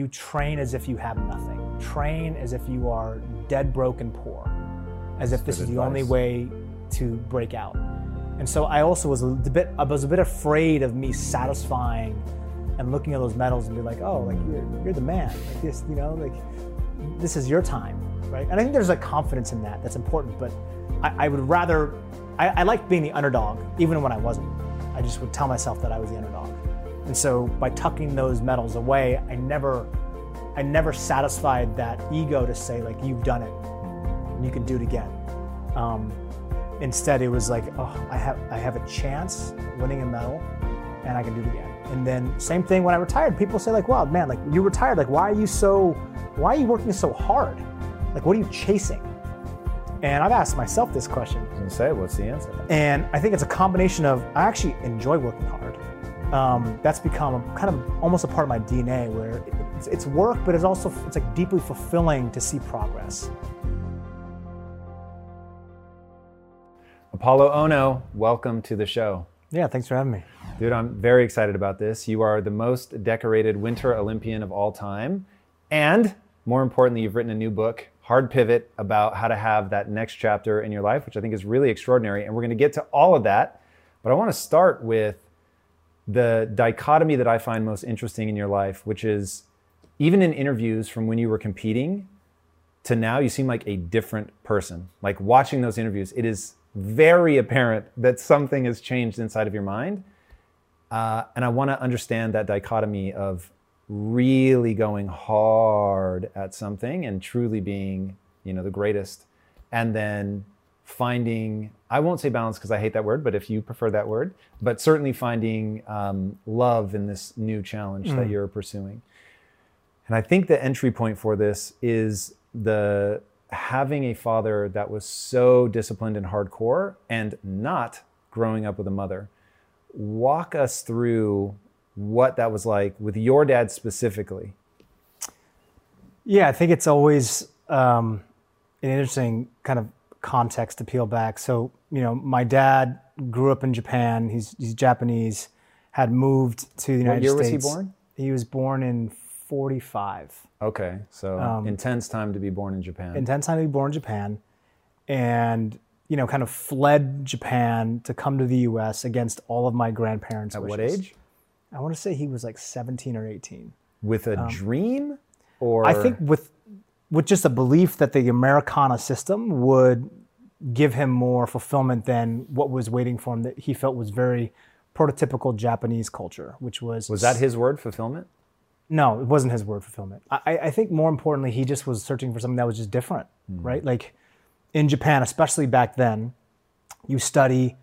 You train as if you have nothing. Train as if you are dead broke and poor, as if this is the only way to break out. And so I also was a bit afraid of me satisfying and looking at those medals and be like, oh, like you're the man. Like this, you know, like this is your time, right? And I think there's a confidence in that that's important. But I would rather, I liked being the underdog, even when I wasn't. I just would tell myself that I was the underdog. And so by tucking those medals away, I never satisfied that ego to say like, you've done it, and you can do it again. Instead, it was like, oh, I have a chance at winning a medal, and I can do it again. And then same thing when I retired. People say like, wow, man, like you retired. Like, why are you working so hard? Like, what are you chasing? And I've asked myself this question. And say, what's the answer? And I think it's a combination of, I actually enjoy working hard. That's become almost a part of my DNA, where it's work, but it's like deeply fulfilling to see progress. Apolo Ohno, welcome to the show. Yeah, thanks for having me. Dude, I'm very excited about this. You are the most decorated Winter Olympian of all time. And more importantly, you've written a new book, Hard Pivot, about how to have that next chapter in your life, which I think is really extraordinary. And we're going to get to all of that. But I want to start with the dichotomy that I find most interesting in your life, which is even in interviews from when you were competing to now, you seem like a different person. Like watching those interviews, it is very apparent that something has changed inside of your mind. And I want to understand that dichotomy of really going hard at something and truly being, you know, the greatest. And then finding, I won't say balance because I hate that word, but if you prefer that word, but certainly finding love in this new challenge that you're pursuing. And I think the entry point for this is the having a father that was so disciplined and hardcore and not growing up with a mother. Walk us through what that was like with your dad specifically. Yeah, I think it's always an interesting kind of context to peel back. So, you know, my dad grew up in Japan. He's Japanese, had moved to the United States. What year was he born? He was born in 45. Okay, so intense time to be born in Japan. Intense time to be born in Japan. And, you know, kind of fled Japan to come to the U.S. against all of my grandparents' wishes. At what age? I want to say he was like 17 or 18. With a dream? Or I think with just a belief that the Americana system would give him more fulfillment than what was waiting for him, that he felt was very prototypical Japanese culture, which was... Was that his word, fulfillment? No, it wasn't his word, fulfillment. I think more importantly, he just was searching for something that was just different, right? Like in Japan, especially back then, you study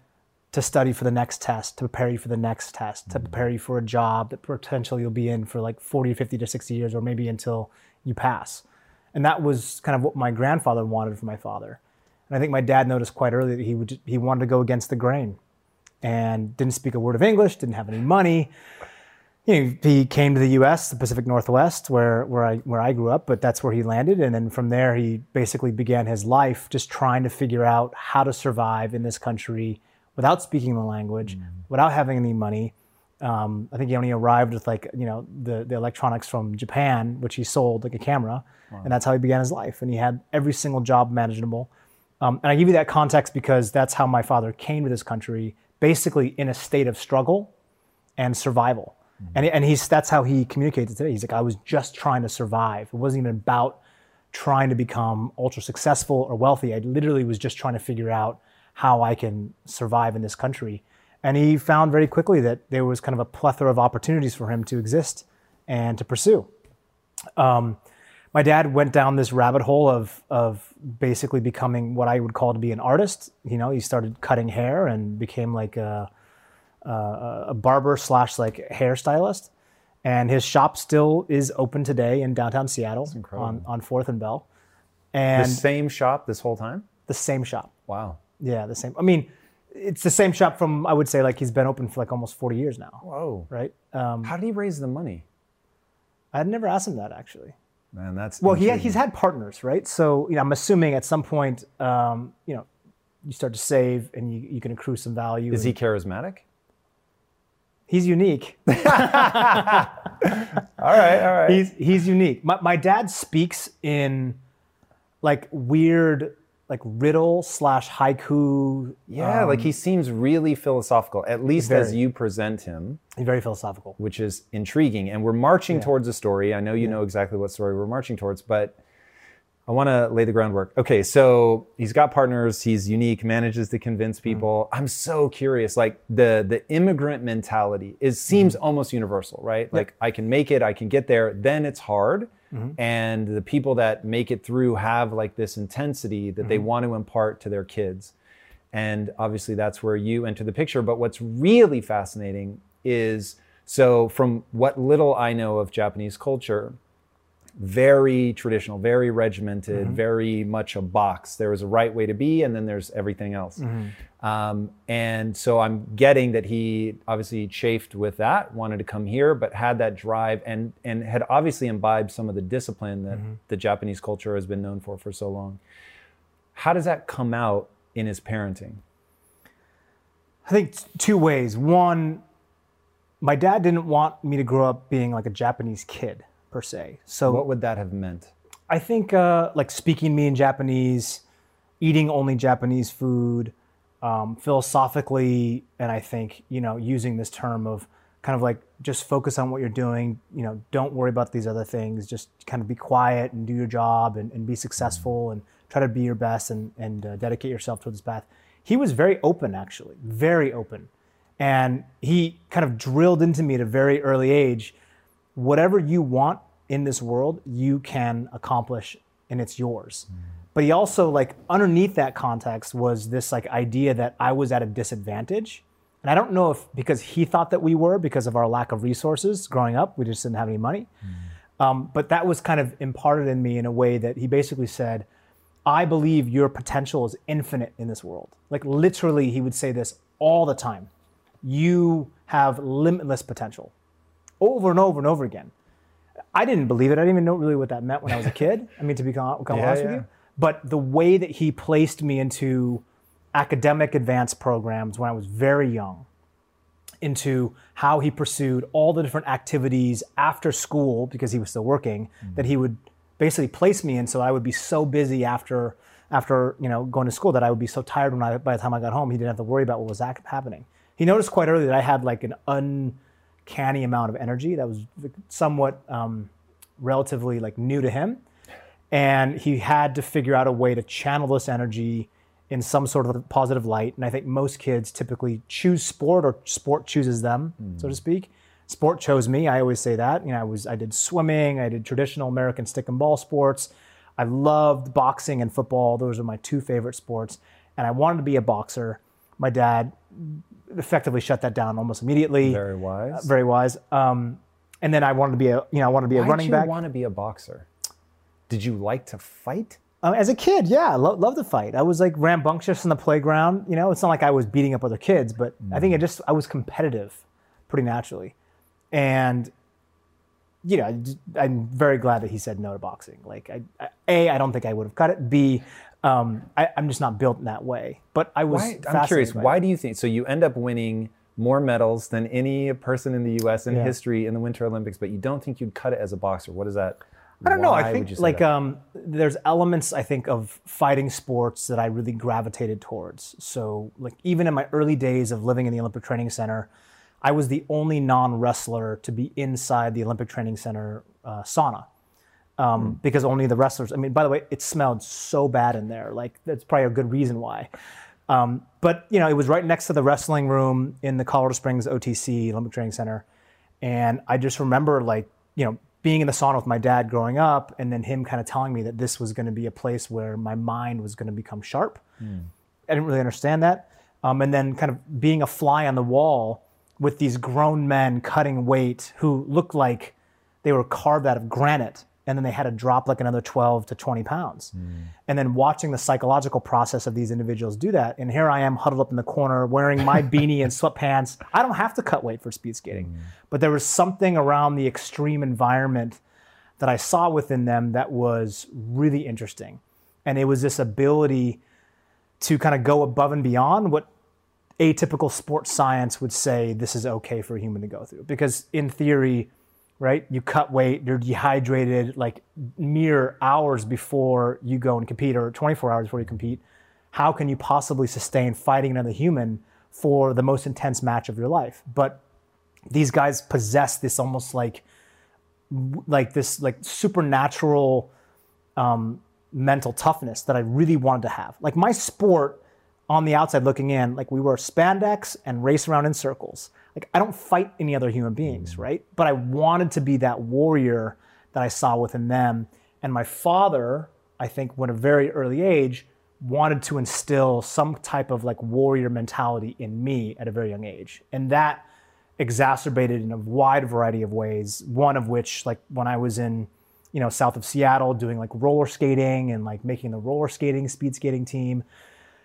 to study for the next test, to prepare you for the next test, to prepare you for a job that potentially you'll be in for like 40, 50 to 60 years, or maybe until you pass. And that was kind of what my grandfather wanted for my father. And I think my dad noticed quite early that he wanted to go against the grain and didn't speak a word of English, didn't have any money. You know, he came to the U.S., the Pacific Northwest, where I grew up, but that's where he landed. And then from there, he basically began his life just trying to figure out how to survive in this country without speaking the language, without having any money. I think he only arrived with like, you know, the electronics from Japan, which he sold, like a camera. Wow. And that's how he began his life. And he had every single job manageable. And I give you that context because that's how my father came to this country, basically in a state of struggle and survival. And that's how he communicates today. He's like, I was just trying to survive. It wasn't even about trying to become ultra successful or wealthy. I literally was just trying to figure out how I can survive in this country. And he found very quickly that there was kind of a plethora of opportunities for him to exist and to pursue. My dad went down this rabbit hole of basically becoming what I would call to be an artist. You know, he started cutting hair and became like a barber / like hairstylist. And his shop still is open today in downtown Seattle on 4th and Bell. And the same shop this whole time? The same shop. Wow. Yeah, the same. I mean, it's the same shop from, I would say, like he's been open for like almost 40 years now. Whoa. Right? How did he raise the money? I'd never asked him that, actually. Man, that's... Well, he's had partners, right? So, you know, I'm assuming at some point, you know, you start to save and you can accrue some value. Is he charismatic? He's unique. All right, He's unique. My dad speaks in like weird, like riddle slash haiku. Yeah, like he seems really philosophical, at least very, as you present him. He's very philosophical. Which is intriguing. And we're marching towards a story. I know you know exactly what story we're marching towards, but I want to lay the groundwork. Okay, so he's got partners, he's unique, manages to convince people. I'm so curious, like the immigrant mentality seems almost universal, right? Like I can make it, I can get there, then it's hard. And the people that make it through have like this intensity that they want to impart to their kids. And obviously that's where you enter the picture. But what's really fascinating is, so from what little I know of Japanese culture, very traditional, very regimented, very much a box. There is a right way to be, and then there's everything else. And so I'm getting that he obviously chafed with that, wanted to come here, but had that drive and had obviously imbibed some of the discipline that the Japanese culture has been known for so long. How does that come out in his parenting? I think two ways. One, my dad didn't want me to grow up being like a Japanese kid, per se. So what would that have meant? I think like speaking me in Japanese, eating only Japanese food, philosophically, and I think, you know, using this term of kind of like just focus on what you're doing, you know, don't worry about these other things, just kind of be quiet and do your job and be successful and try to be your best and dedicate yourself to this path. He was very open, actually, very open. And he kind of drilled into me at a very early age, whatever you want in this world, you can accomplish and it's yours. But he also, like, underneath that context was this like idea that I was at a disadvantage. And I don't know if because he thought that we were, because of our lack of resources growing up, we just didn't have any money. But that was kind of imparted in me in a way that he basically said, I believe your potential is infinite in this world. Like literally he would say this all the time. You have limitless potential. Over and over and over again. I didn't believe it. I didn't even know really what that meant when I was a kid. I mean, to be honest with you. But the way that he placed me into academic advanced programs when I was very young, into how he pursued all the different activities after school, because he was still working, that he would basically place me in so I would be so busy after you know going to school that I would be so tired when by the time I got home, he didn't have to worry about what was happening. He noticed quite early that I had like an uncanny amount of energy that was somewhat relatively like new to him, and he had to figure out a way to channel this energy in some sort of positive light. And I think most kids typically choose sport, or sport chooses them, so to speak. Sport chose me. I always say that. You know, I did swimming, I did traditional American stick and ball sports. I loved boxing and football. Those are my two favorite sports, and I wanted to be a boxer. My dad effectively shut that down almost immediately. Very wise. Very wise. And then I wanted to be a running back. Why did you want to be a boxer? Did you like to fight? As a kid, yeah, I loved to fight. I was like rambunctious in the playground. You know, it's not like I was beating up other kids, but I think I was competitive pretty naturally. And, you know, I'm very glad that he said no to boxing. Like, I don't think I would have cut it. B, I'm just not built in that way. But I was I'm curious, why do you think, so you end up winning more medals than any person in the U.S. in history in the Winter Olympics, but you don't think you'd cut it as a boxer. What is that? I don't know. I think like there's elements, I think, of fighting sports that I really gravitated towards. So like even in my early days of living in the Olympic Training Center, I was the only non-wrestler to be inside the Olympic Training Center sauna because only the wrestlers. I mean, by the way, it smelled so bad in there. Like that's probably a good reason why. But, you know, it was right next to the wrestling room in the Colorado Springs OTC Olympic Training Center. And I just remember like, you know, being in the sauna with my dad growing up, and then him kind of telling me that this was going to be a place where my mind was going to become sharp. I didn't really understand that. And then kind of being a fly on the wall with these grown men cutting weight who looked like they were carved out of granite, and then they had to drop like another 12 to 20 pounds. And then watching the psychological process of these individuals do that. And here I am huddled up in the corner wearing my beanie and sweatpants. I don't have to cut weight for speed skating. But there was something around the extreme environment that I saw within them that was really interesting. And it was this ability to kind of go above and beyond what atypical sports science would say this is okay for a human to go through. Because in theory, right, you cut weight, you're dehydrated like mere hours before you go and compete, or 24 hours before you compete. How can you possibly sustain fighting another human for the most intense match of your life? But these guys possess this almost like supernatural mental toughness that I really wanted to have. Like my sport on the outside looking in, like we wear spandex and race around in circles. Like I don't fight any other human beings, right? But I wanted to be that warrior that I saw within them. And my father, I think when at a very early age, wanted to instill some type of like warrior mentality in me at a very young age. And that exacerbated in a wide variety of ways, one of which, like when I was in, you know, south of Seattle doing like roller skating and like making the roller skating, speed skating team,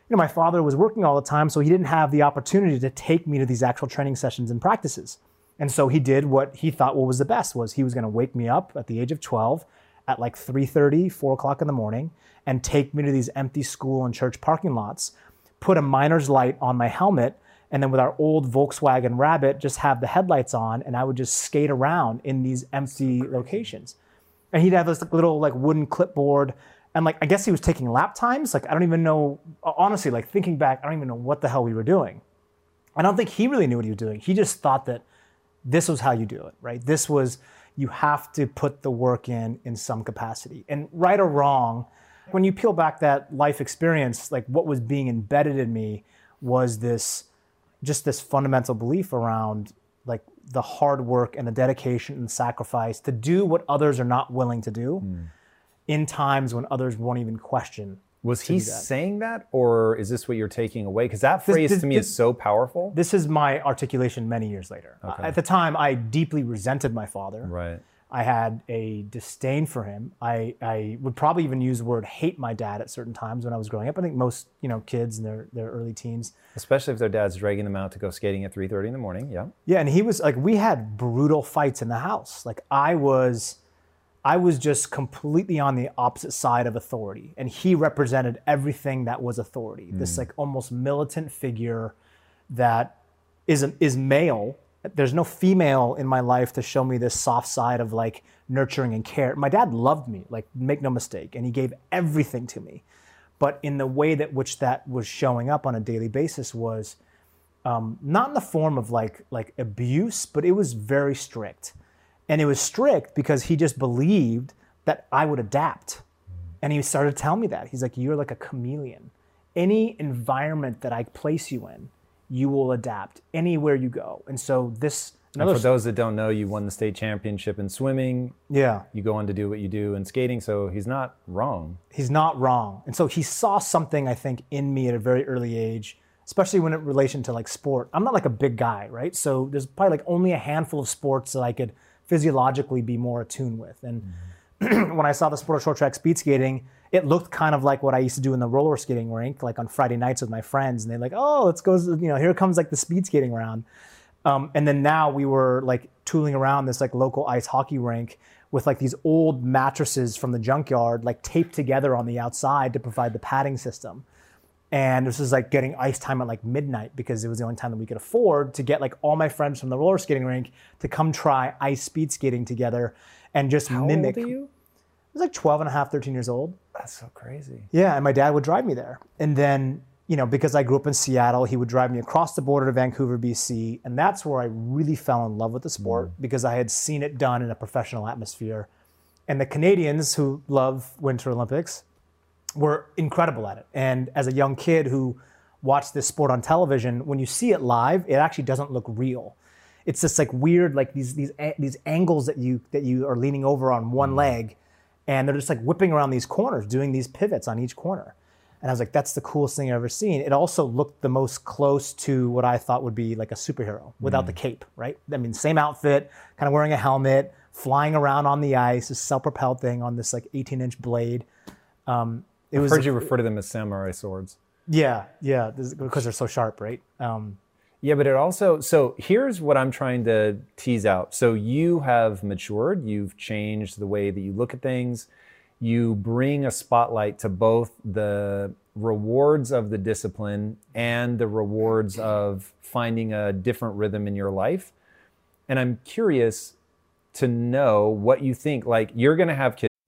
you know, my father was working all the time, so he didn't have the opportunity to take me to these actual training sessions and practices. And so he did what he thought what was the best, was he was going to wake me up at the age of 12 at like 3:30, 4 o'clock in the morning, and take me to these empty school and church parking lots, put a miner's light on my helmet, and then with our old Volkswagen Rabbit, just have the headlights on, and I would just skate around in these empty locations. And he'd have this little like wooden clipboard, and like I guess he was taking lap times. Like I don't even know, honestly, like thinking back, I don't even know what the hell we were doing. I don't think he really knew what he was doing. He just thought that this was how you do it, right? This was, you have to put the work in some capacity. And right or wrong, when you peel back that life experience, like what was being embedded in me was this, just this fundamental belief around like the hard work and the dedication and sacrifice to do what others are not willing to do in times when others won't even question. Was he saying that, or is this what you're taking away? Because that phrase to me is so powerful. This is my articulation many years later. Okay. At the time, I deeply resented my father. Right. I had a disdain for him. I would probably even use the word hate my dad at certain times when I was growing up. I think most, you know, kids in their early teens. Especially if their dad's dragging them out to go skating at 3:30 in the morning, yeah. Yeah, and he was like, we had brutal fights in the house. Like I was just completely on the opposite side of authority. And he represented everything that was authority. This like almost militant figure that is male. There's no female in my life to show me this soft side of like nurturing and care. My dad loved me, like make no mistake, and he gave everything to me. But in the way that which that was showing up on a daily basis was not in the form of like abuse, but it was very strict. And it was strict because he just believed that I would adapt. And he started to tell me that. He's like, you're like a chameleon. Any environment that I place you in, you will adapt anywhere you go. And so this... And for those that don't know, you won the state championship in swimming. Yeah. You go on to do what you do in skating, so he's not wrong. He's not wrong. And so he saw something, I think, in me at a very early age, especially when in relation to like sport. I'm not like a big guy, right? So there's probably like only a handful of sports that I could physiologically be more attuned with. And when I saw the sport of short track speed skating, it looked kind of like what I used to do in the roller skating rink, like on Friday nights with my friends. And they're like, oh, let's go, you know, here comes like the speed skating round. And then now we were like tooling around this like local ice hockey rink with like these old mattresses from the junkyard, like taped together on the outside to provide the padding system. And this was like getting ice time at like midnight because it was the only time that we could afford to get like all my friends from the roller skating rink to come try ice speed skating together and just mimic. How old are you? I was like 12 and a half, 13 years old. That's so crazy. Yeah, and my dad would drive me there. And then, you know, because I grew up in Seattle, he would drive me across the border to Vancouver, BC. And that's where I really fell in love with the sport because I had seen it done in a professional atmosphere. And the Canadians, who love Winter Olympics, were incredible at it. And as a young kid who watched this sport on television, when you see it live, it actually doesn't look real. It's just like weird, like these angles that you are leaning over on one leg. And they're just like whipping around these corners, doing these pivots on each corner. And I was like, that's the coolest thing I've ever seen. It also looked the most close to what I thought would be like a superhero without the cape, right? I mean, same outfit, kind of wearing a helmet, flying around on the ice, this self-propelled thing on this like 18-inch blade. I've heard you refer to them as samurai swords. Yeah, because they're so sharp, right? Yeah, but it also, so here's what I'm trying to tease out. So you have matured, you've changed the way that you look at things, you bring a spotlight to both the rewards of the discipline and the rewards of finding a different rhythm in your life. And I'm curious to know what you think. Like, you're going to have kids.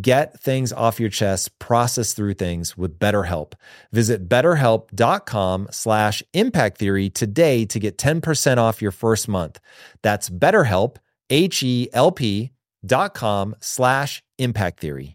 Get things off your chest, process through things with BetterHelp. Visit BetterHelp.com/impacttheory today to get 10% off your first month. That's BetterHelp, HELP.com/impacttheory.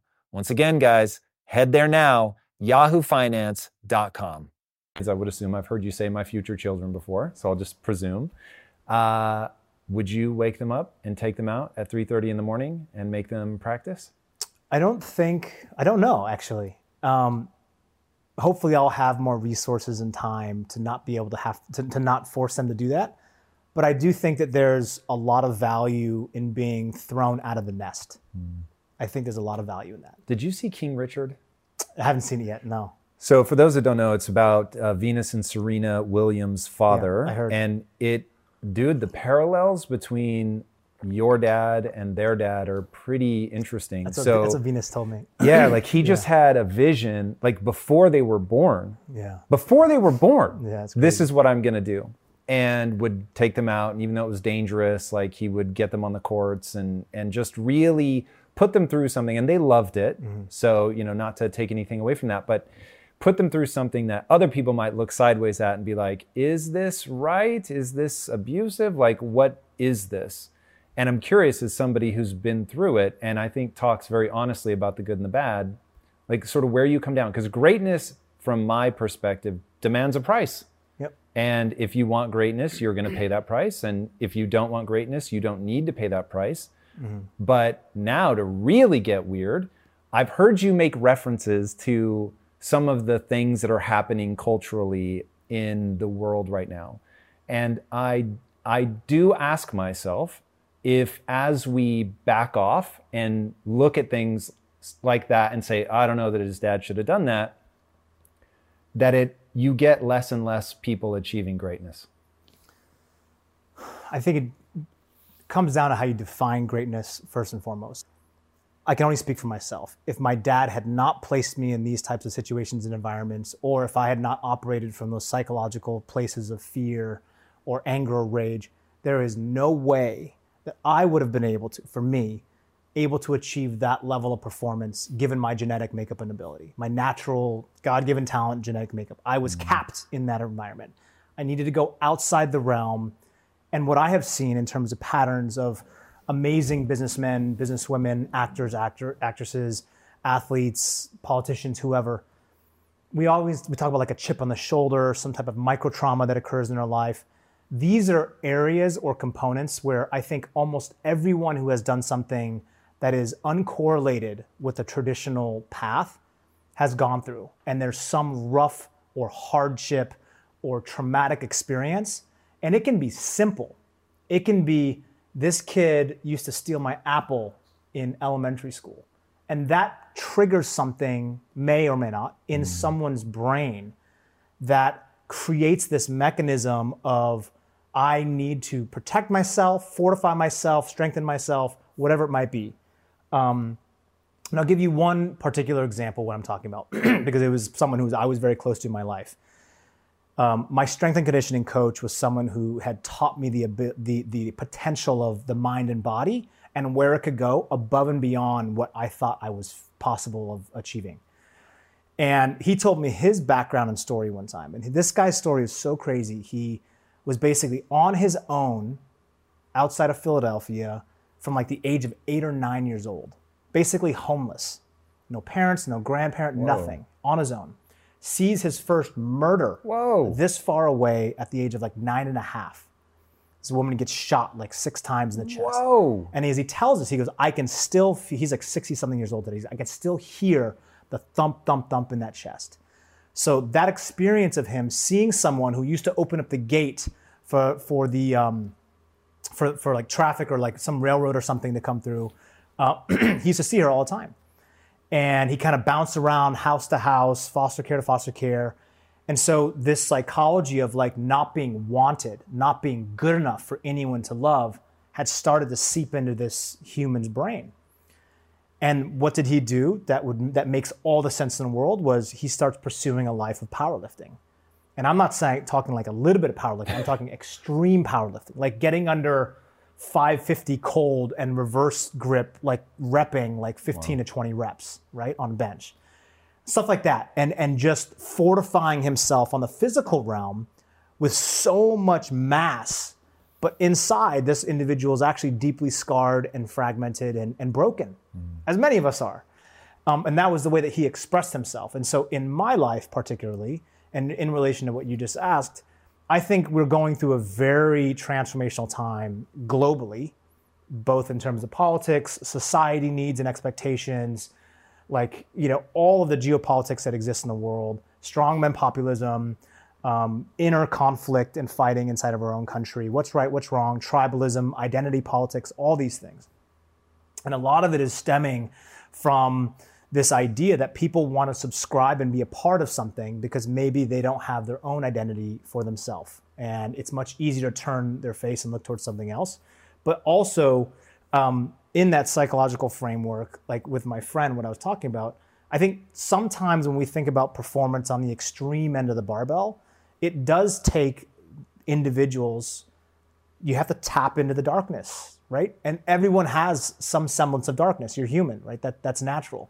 Once again, guys, head there now, yahoofinance.com. As I would assume, I've heard you say my future children before, so I'll just presume. Would you wake them up and take them out at 3:30 in the morning and make them practice? I don't know, actually. Hopefully I'll have more resources and time to not be able to have to not force them to do that. But I do think that there's a lot of value in being thrown out of the nest. I think there's a lot of value in that. Did you see King Richard? I haven't seen it yet, no. So for those that don't know, it's about Venus and Serena Williams' father. Yeah, I heard. And the parallels between your dad and their dad are pretty interesting. That's what Venus told me. Yeah, like he just had a vision, like before they were born. Yeah. This is what I'm going to do. and would take them out. And even though it was dangerous, like he would get them on the courts and just really put them through something. And they loved it. Mm-hmm. So, you know, not to take anything away from that, but put them through something that other people might look sideways at and be like, is this right? Is this abusive? Like, what is this? And I'm curious, as somebody who's been through it, and I think talks very honestly about the good and the bad, like sort of where you come down. Because greatness, from my perspective, demands a price. Yep. And if you want greatness, you're going to pay that price. And if you don't want greatness, you don't need to pay that price. Mm-hmm. But now, to really get weird, I've heard you make references to some of the things that are happening culturally in the world right now. And I do ask myself, if as we back off and look at things like that and say, I don't know that his dad should have done that, that you get less and less people achieving greatness. I think it comes down to how you define greatness first and foremost. I can only speak for myself. If my dad had not placed me in these types of situations and environments, or if I had not operated from those psychological places of fear or anger or rage, there is no way that I would have been able to, for me, able to achieve that level of performance given my genetic makeup and ability, my natural God-given talent, genetic makeup. I was capped in that environment. I needed to go outside the realm. And what I have seen in terms of patterns of amazing businessmen, businesswomen, actors, actresses, athletes, politicians, whoever, we talk about like a chip on the shoulder, some type of micro trauma that occurs in our life. These are areas or components where I think almost everyone who has done something that is uncorrelated with the traditional path has gone through. And there's some rough or hardship or traumatic experience. And it can be simple. It can be, this kid used to steal my apple in elementary school. And that triggers something, may or may not, in someone's brain that creates this mechanism of, I need to protect myself, fortify myself, strengthen myself, whatever it might be. And I'll give you one particular example what I'm talking about, because it was someone who I was very close to in my life. My strength and conditioning coach was someone who had taught me the potential of the mind and body and where it could go above and beyond what I thought I was possible of achieving. And he told me his background and story one time. And this guy's story is so crazy. He was basically on his own outside of Philadelphia from like the age of 8 or 9 years old, basically homeless, no parents, no grandparent, nothing, on his own. Sees his first murder this far away at the age of like 9 and a half. This woman gets shot like 6 times in the chest. Whoa. And as he tells us, he goes, he's like 60 something years old today. I can still hear the thump, thump, thump in that chest. So that experience of him seeing someone who used to open up the gate for like traffic or like some railroad or something to come through, he used to see her all the time. And he kind of bounced around house to house, foster care to foster care. And so this psychology of like not being wanted, not being good enough for anyone to love had started to seep into this human's brain. And what did he do that makes all the sense in the world was he starts pursuing a life of powerlifting. And I'm not talking like a little bit of powerlifting, I'm talking extreme powerlifting, like getting under 550 cold and reverse grip, like repping like 15 to 20 reps, right, on bench. Stuff like that, and just fortifying himself on the physical realm with so much mass, but inside, this individual is actually deeply scarred and fragmented and broken, as many of us are. And that was the way that he expressed himself. And so in my life particularly, and in relation to what you just asked, I think we're going through a very transformational time globally, both in terms of politics, society needs and expectations, like, you know, all of the geopolitics that exist in the world, strongman populism, inner conflict and fighting inside of our own country, what's right, what's wrong, tribalism, identity politics, all these things. And a lot of it is stemming from this idea that people want to subscribe and be a part of something because maybe they don't have their own identity for themselves. And it's much easier to turn their face and look towards something else. But also in that psychological framework, like with my friend, what I was talking about, I think sometimes when we think about performance on the extreme end of the barbell, it does take individuals, you have to tap into the darkness, right? And everyone has some semblance of darkness. You're human, right? That's natural.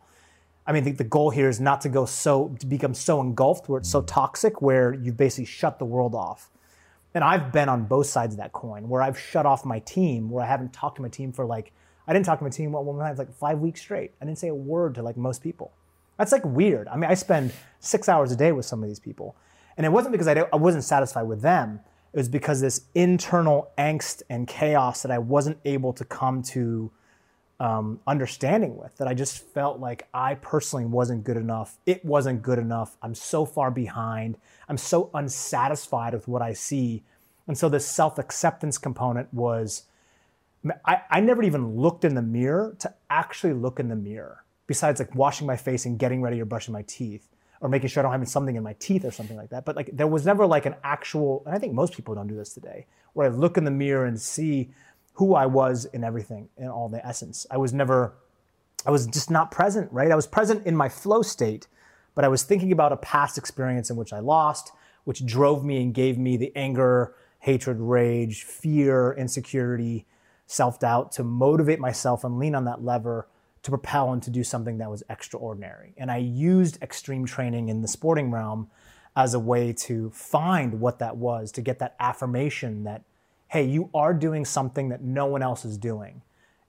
I mean, I think the goal here is not to go to become so engulfed where it's so toxic where you basically shut the world off. And I've been on both sides of that coin where I've shut off my team, where I haven't talked to my team for like, I didn't talk to my team one time, like 5 weeks straight. I didn't say a word to like most people. That's like weird. I mean, I spend 6 hours a day with some of these people. And it wasn't because I wasn't satisfied with them. It was because this internal angst and chaos that I wasn't able to come to understanding with, that I just felt like I personally wasn't good enough. It wasn't good enough. I'm so far behind. I'm so unsatisfied with what I see. And so this self-acceptance component was, I never even looked in the mirror to actually look in the mirror, besides like washing my face and getting ready or brushing my teeth or making sure I don't have something in my teeth or something like that. But like there was never like an actual, and I think most people don't do this today, where I look in the mirror and see who I was in everything, in all the essence. I was just not present, right? I was present in my flow state, but I was thinking about a past experience in which I lost, which drove me and gave me the anger, hatred, rage, fear, insecurity, self-doubt to motivate myself and lean on that lever to propel and to do something that was extraordinary. And I used extreme training in the sporting realm as a way to find what that was, to get that affirmation that, hey, you are doing something that no one else is doing.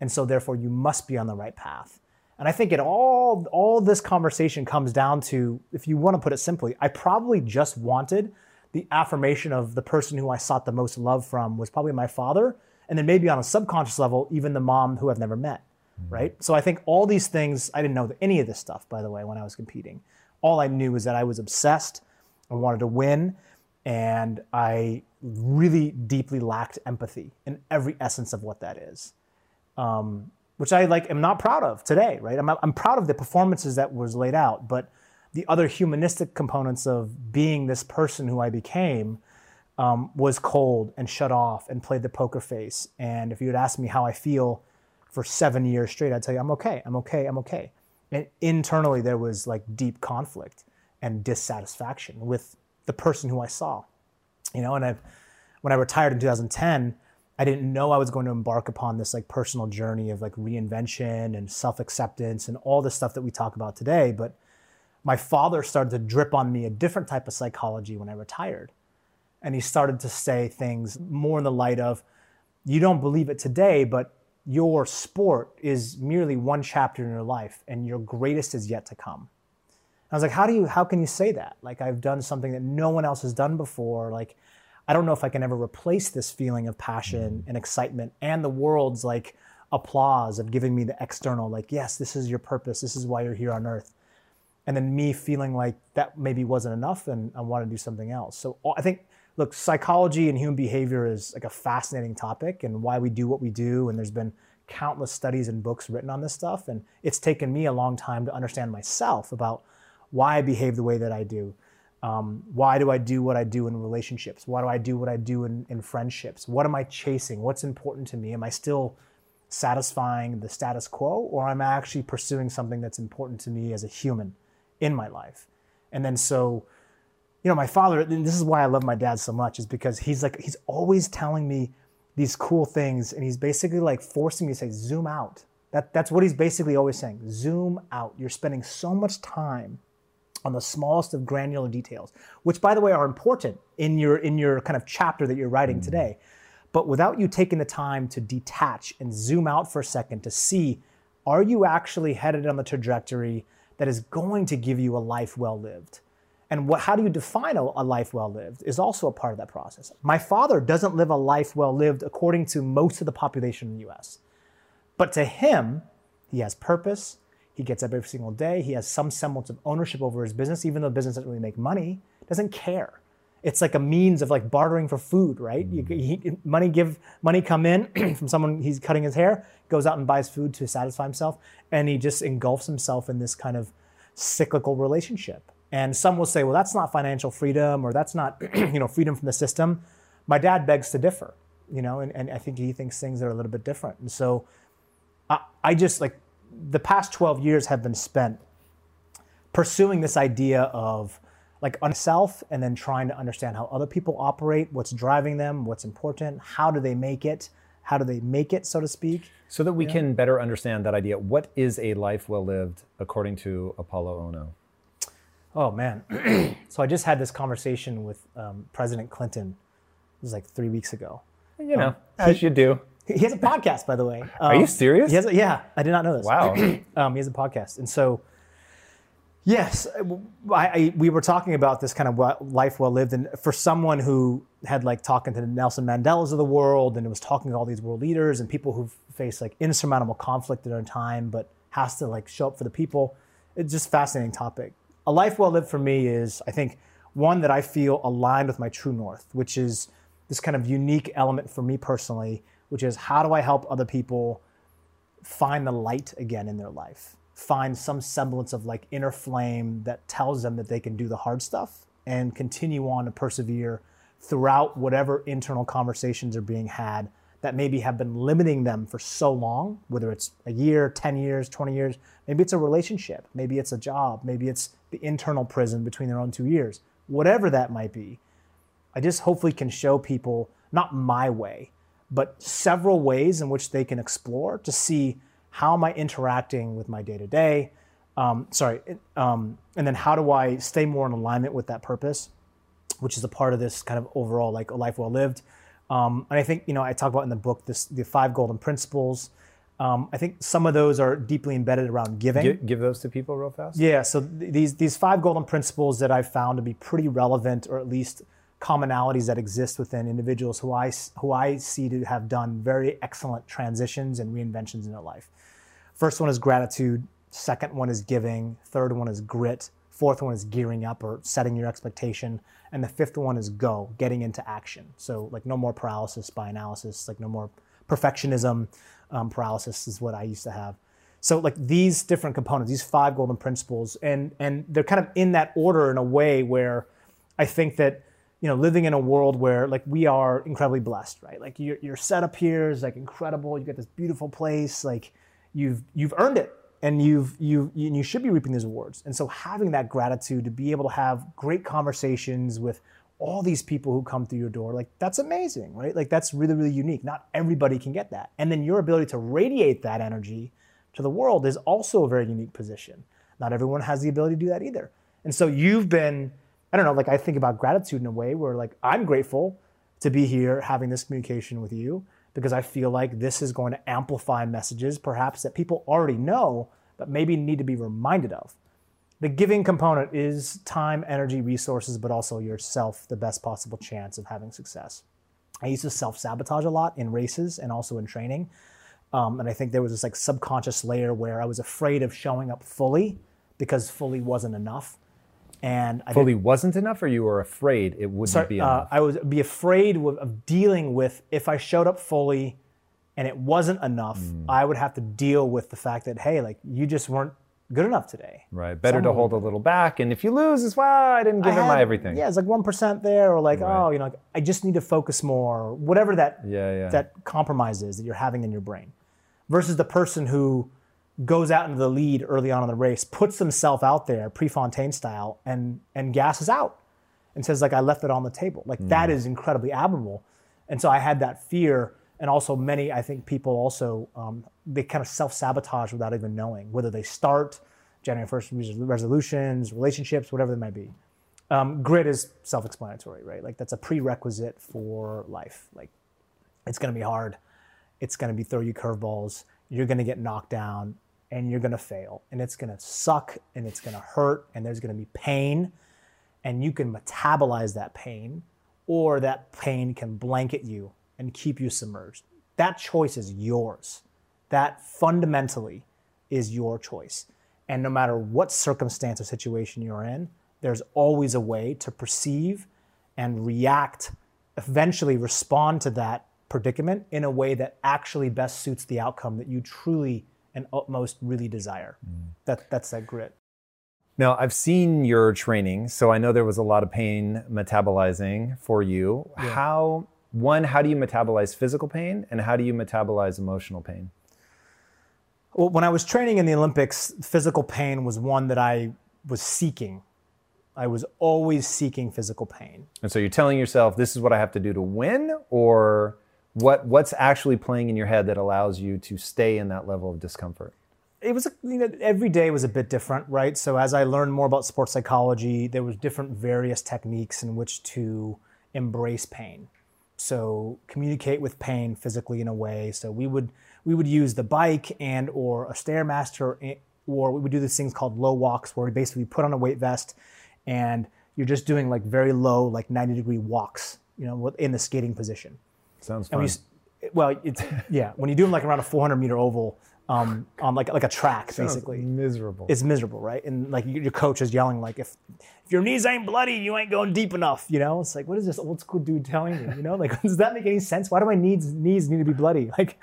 And so therefore you must be on the right path. And I think it all this conversation comes down to, if you want to put it simply, I probably just wanted the affirmation of the person who I sought the most love from was probably my father. And then maybe on a subconscious level, even the mom who I've never met, right? So I think all these things, I didn't know any of this stuff, by the way, when I was competing. All I knew was that I was obsessed. I wanted to win. And I really deeply lacked empathy in every essence of what that is, which I am not proud of today, right? I'm proud of the performances that was laid out, but the other humanistic components of being this person who I became was cold and shut off and played the poker face. And if you had asked me how I feel for 7 years straight, I'd tell you, I'm okay, I'm okay, I'm okay. And internally there was like deep conflict and dissatisfaction with the person who I saw, you know. And when I retired in 2010, I didn't know I was going to embark upon this like personal journey of like reinvention and self-acceptance and all the stuff that we talk about today. But my father started to drip on me a different type of psychology when I retired. And he started to say things more in the light of, you don't believe it today, but your sport is merely one chapter in your life and your greatest is yet to come. I was like, how can you say that? Like, I've done something that no one else has done before. Like, I don't know if I can ever replace this feeling of passion and excitement and the world's like applause of giving me the external, like, yes, this is your purpose. This is why you're here on earth. And then me feeling like that maybe wasn't enough and I want to do something else. So I think, look, psychology and human behavior is like a fascinating topic and why we do what we do. And there's been countless studies and books written on this stuff. And it's taken me a long time to understand myself about why I behave the way that I do. Why do I do what I do in relationships? Why do I do what I do in friendships? What am I chasing? What's important to me? Am I still satisfying the status quo, or am I actually pursuing something that's important to me as a human in my life? And then so, you know, my father, and this is why I love my dad so much, is because he's always telling me these cool things. And he's basically like forcing me to say, zoom out. That's what he's basically always saying, zoom out. You're spending so much time on the smallest of granular details, which by the way are important in your kind of chapter that you're writing today. But without you taking the time to detach and zoom out for a second to see, are you actually headed on the trajectory that is going to give you a life well lived? And how do you define a life well lived is also a part of that process. My father doesn't live a life well lived according to most of the population in the US. But to him, he has purpose. He gets up every single day. He has some semblance of ownership over his business, even though the business doesn't really make money, doesn't care. It's like a means of like bartering for food, right? Money come in from someone, he's cutting his hair, goes out and buys food to satisfy himself. And he just engulfs himself in this kind of cyclical relationship. And some will say, well, that's not financial freedom, or that's not, freedom from the system. My dad begs to differ, and I think he thinks things that are a little bit different. And so I just like, the past 12 years have been spent pursuing this idea of like on self and then trying to understand how other people operate, what's driving them, what's important, how do they make it? How do they make it, so to speak? So that we can better understand that idea. What is a life well lived according to Apolo Ohno? Oh, man. So I just had this conversation with President Clinton. It was like 3 weeks ago. You know, as you do. He has a podcast, by the way. Are you serious? He has a, yeah, I did not know this. Wow. He has a podcast. And so, yes, we were talking about this kind of life well lived. And for someone who had like talking to the Nelson Mandelas of the world and was talking to all these world leaders and people who've faced like insurmountable conflict in their time, but has to like show up for the people, it's just a fascinating topic. A life well lived for me is, I think, one that I feel aligned with my true north, which is this kind of unique element for me personally, which is how do I help other people find the light again in their life, find some semblance of like inner flame that tells them that they can do the hard stuff and continue on to persevere throughout whatever internal conversations are being had that maybe have been limiting them for so long, whether it's a year, 10 years, 20 years, maybe it's a relationship, maybe it's a job, maybe it's the internal prison between their own 2 years, whatever that might be. I just hopefully can show people, not my way, but several ways in which they can explore to see how am I interacting with my day-to-day, and then how do I stay more in alignment with that purpose, which is a part of this kind of overall like a life well lived. And I think, you know, I talk about in the book the 5 golden principles. I think some of those are deeply embedded around giving. Give those to people real fast? Yeah, so these 5 golden principles that I've found to be pretty relevant, or at least commonalities that exist within individuals who I see to have done very excellent transitions and reinventions in their life. First one is gratitude. Second one is giving. Third one is grit. Fourth one is gearing up or setting your expectation. And the 5th one is go, getting into action. So like no more paralysis by analysis, like no more perfectionism. Paralysis is what I used to have. So like these different components, these 5 golden principles, and they're kind of in that order in a way where I think that, you know, living in a world where like we are incredibly blessed, right? Like your setup here is like incredible. You got this beautiful place, like you've earned it. And you should be reaping these awards. And so having that gratitude to be able to have great conversations with all these people who come through your door, like that's amazing, right? Like that's really, really unique. Not everybody can get that. And then your ability to radiate that energy to the world is also a very unique position. Not everyone has the ability to do that either. And so you've been, I don't know, like I think about gratitude in a way where like I'm grateful to be here having this communication with you, because I feel like this is going to amplify messages perhaps that people already know, but maybe need to be reminded of. The giving component is time, energy, resources, but also yourself, the best possible chance of having success. I used to self-sabotage a lot in races and also in training. And I think there was this like subconscious layer where I was afraid of showing up fully because fully wasn't enough. And I fully wasn't enough, or you were afraid it wouldn't be enough? I would be afraid of dealing with, if I showed up fully and it wasn't enough, I would have to deal with the fact that, hey, like you just weren't good enough today. Right, better to hold a little back. And if you lose, it's, well, I didn't give it my everything. Yeah, it's like 1% there, or like, right. Oh, you know, like, I just need to focus more, or whatever that compromise is that you're having in your brain. Versus the person who goes out into the lead early on in the race, puts himself out there, Prefontaine style, and gasses out and says, like, I left it on the table. Like, that is incredibly admirable. And so I had that fear, and also many, I think, people also, they kind of self-sabotage without even knowing, whether they start January 1st resolutions, relationships, whatever they might be. Grit is self-explanatory, right? Like, that's a prerequisite for life. Like, it's going to be hard. It's going to be throw you curveballs. You're going to get knocked down, and you're going to fail, and it's going to suck, and it's going to hurt, and there's going to be pain, and you can metabolize that pain, or that pain can blanket you and keep you submerged. That choice is yours. That fundamentally is your choice. And no matter what circumstance or situation you're in, there's always a way to perceive and react, eventually respond to that predicament in a way that actually best suits the outcome that you truly and utmost really desire. That's that grit. Now, I've seen your training, so I know there was a lot of pain metabolizing for you. Yeah. How do you metabolize physical pain, and how do you metabolize emotional pain? Well, when I was training in the Olympics, physical pain was one that I was seeking. I was always seeking physical pain. And so you're telling yourself, this is what I have to do to win, or what's actually playing in your head that allows you to stay in that level of discomfort? It was, you know, every day was a bit different, right? So as I learned more about sports psychology, there was different various techniques in which to embrace pain. So communicate with pain physically in a way. So we would use the bike and or a Stairmaster, or we would do these things called low walks, where we basically put on a weight vest and you're just doing like very low, like 90-degree walks, you know, in the skating position. Sounds fun. Well, it's, yeah, when you do them like around a 400-meter oval, on like a track, basically. Sounds miserable. It's miserable, right? And like your coach is yelling, like, if your knees ain't bloody, you ain't going deep enough, you know? It's like, what is this old school dude telling me, you know? Like, does that make any sense? Why do my knees need to be bloody? Like,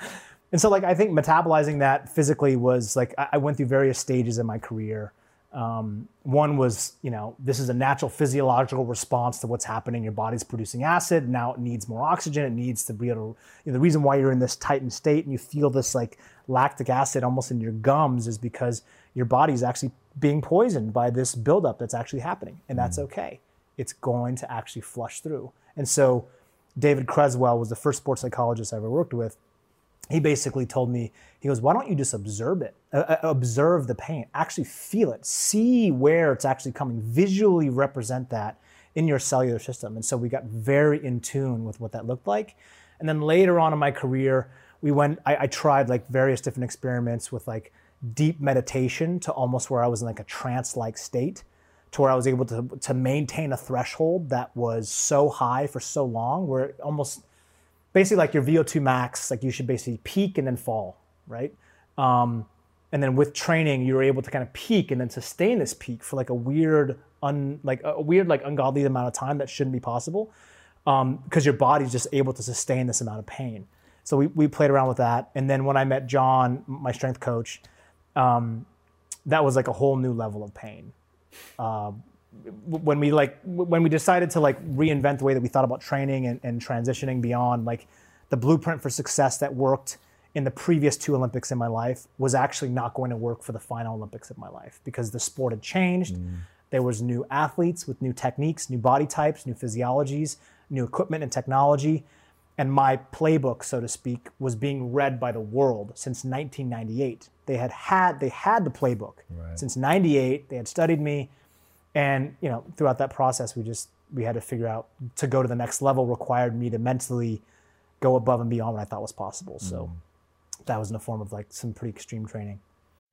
and so like, I think metabolizing that physically was like, I went through various stages in my career. One was, you know, this is a natural physiological response to what's happening. Your body's producing acid. Now it needs more oxygen. It needs to be able to, you know, the reason why you're in this tightened state and you feel this like lactic acid almost in your gums is because your body's actually being poisoned by this buildup that's actually happening. And that's okay. It's going to actually flush through. And so David Creswell was the first sports psychologist I ever worked with. He basically told me, he goes, why don't you just observe it, observe the pain, actually feel it, see where it's actually coming, visually represent that in your cellular system. And so we got very in tune with what that looked like. And then later on in my career, I tried like various different experiments with like deep meditation to almost where I was in like a trance-like state, to where I was able to maintain a threshold that was so high for so long where it almost, basically like your VO2 max, like you should basically peak and then fall, right? And then with training, you're able to kind of peak and then sustain this peak for like a weird, ungodly amount of time that shouldn't be possible, because your body's just able to sustain this amount of pain. So we played around with that. And then when I met John, my strength coach, that was like a whole new level of pain. When we decided to like reinvent the way that we thought about training and transitioning beyond like the blueprint for success that worked in the previous 2 Olympics in my life was actually not going to work for the final Olympics of my life, because the sport had changed. There was new athletes with new techniques, new body types, new physiologies, new equipment and technology. And my playbook, so to speak, was being read by the world since 1998. They had the playbook, right? Since 98. They had studied me. And, you know, throughout that process, we had to figure out, to go to the next level required me to mentally go above and beyond what I thought was possible. So that was in the form of like some pretty extreme training.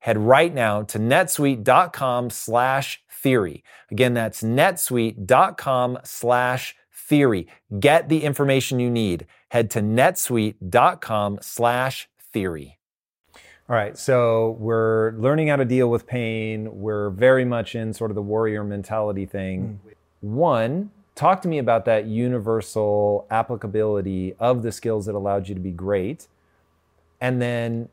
Head right now to netsuite.com/theory. Again, that's netsuite.com/theory. Get the information you need. Head to netsuite.com/theory. All right, so we're learning how to deal with pain. We're very much in sort of the warrior mentality thing. One, talk to me about that universal applicability of the skills that allowed you to be great. And then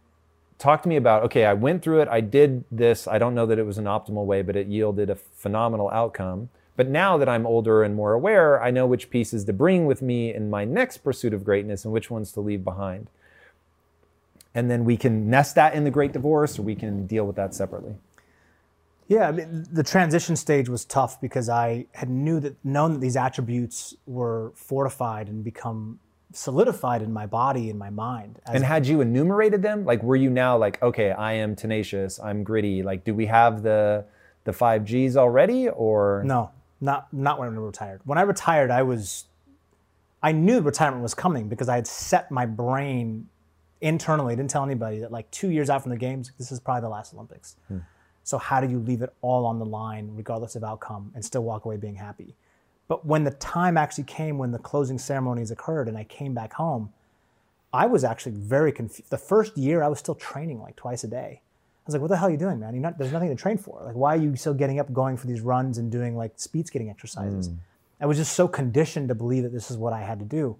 talk to me about, okay, I went through it, I did this, I don't know that it was an optimal way, but it yielded a phenomenal outcome. But now that I'm older and more aware, I know which pieces to bring with me in my next pursuit of greatness and which ones to leave behind. And then we can nest that in the Great Divorce, or we can deal with that separately. Yeah, I mean, the transition stage was tough because I had known that these attributes were fortified and become solidified in my body and my mind. And had you enumerated them? Like, were you now like, okay, I am tenacious, I'm gritty. Like, do we have the 5Gs already, or? No, not when I retired. When I retired, I knew retirement was coming because I had set my brain internally, didn't tell anybody, that like 2 years out from the games, this is probably the last Olympics. So how do you leave it all on the line, regardless of outcome, and still walk away being happy? But when the time actually came, when the closing ceremonies occurred and I came back home, I was actually very confused. The first year I was still training like twice a day. I was like, what the hell are you doing, man? There's nothing to train for. Like, why are you still getting up, going for these runs and doing like speed skating exercises? I was just so conditioned to believe that this is what I had to do.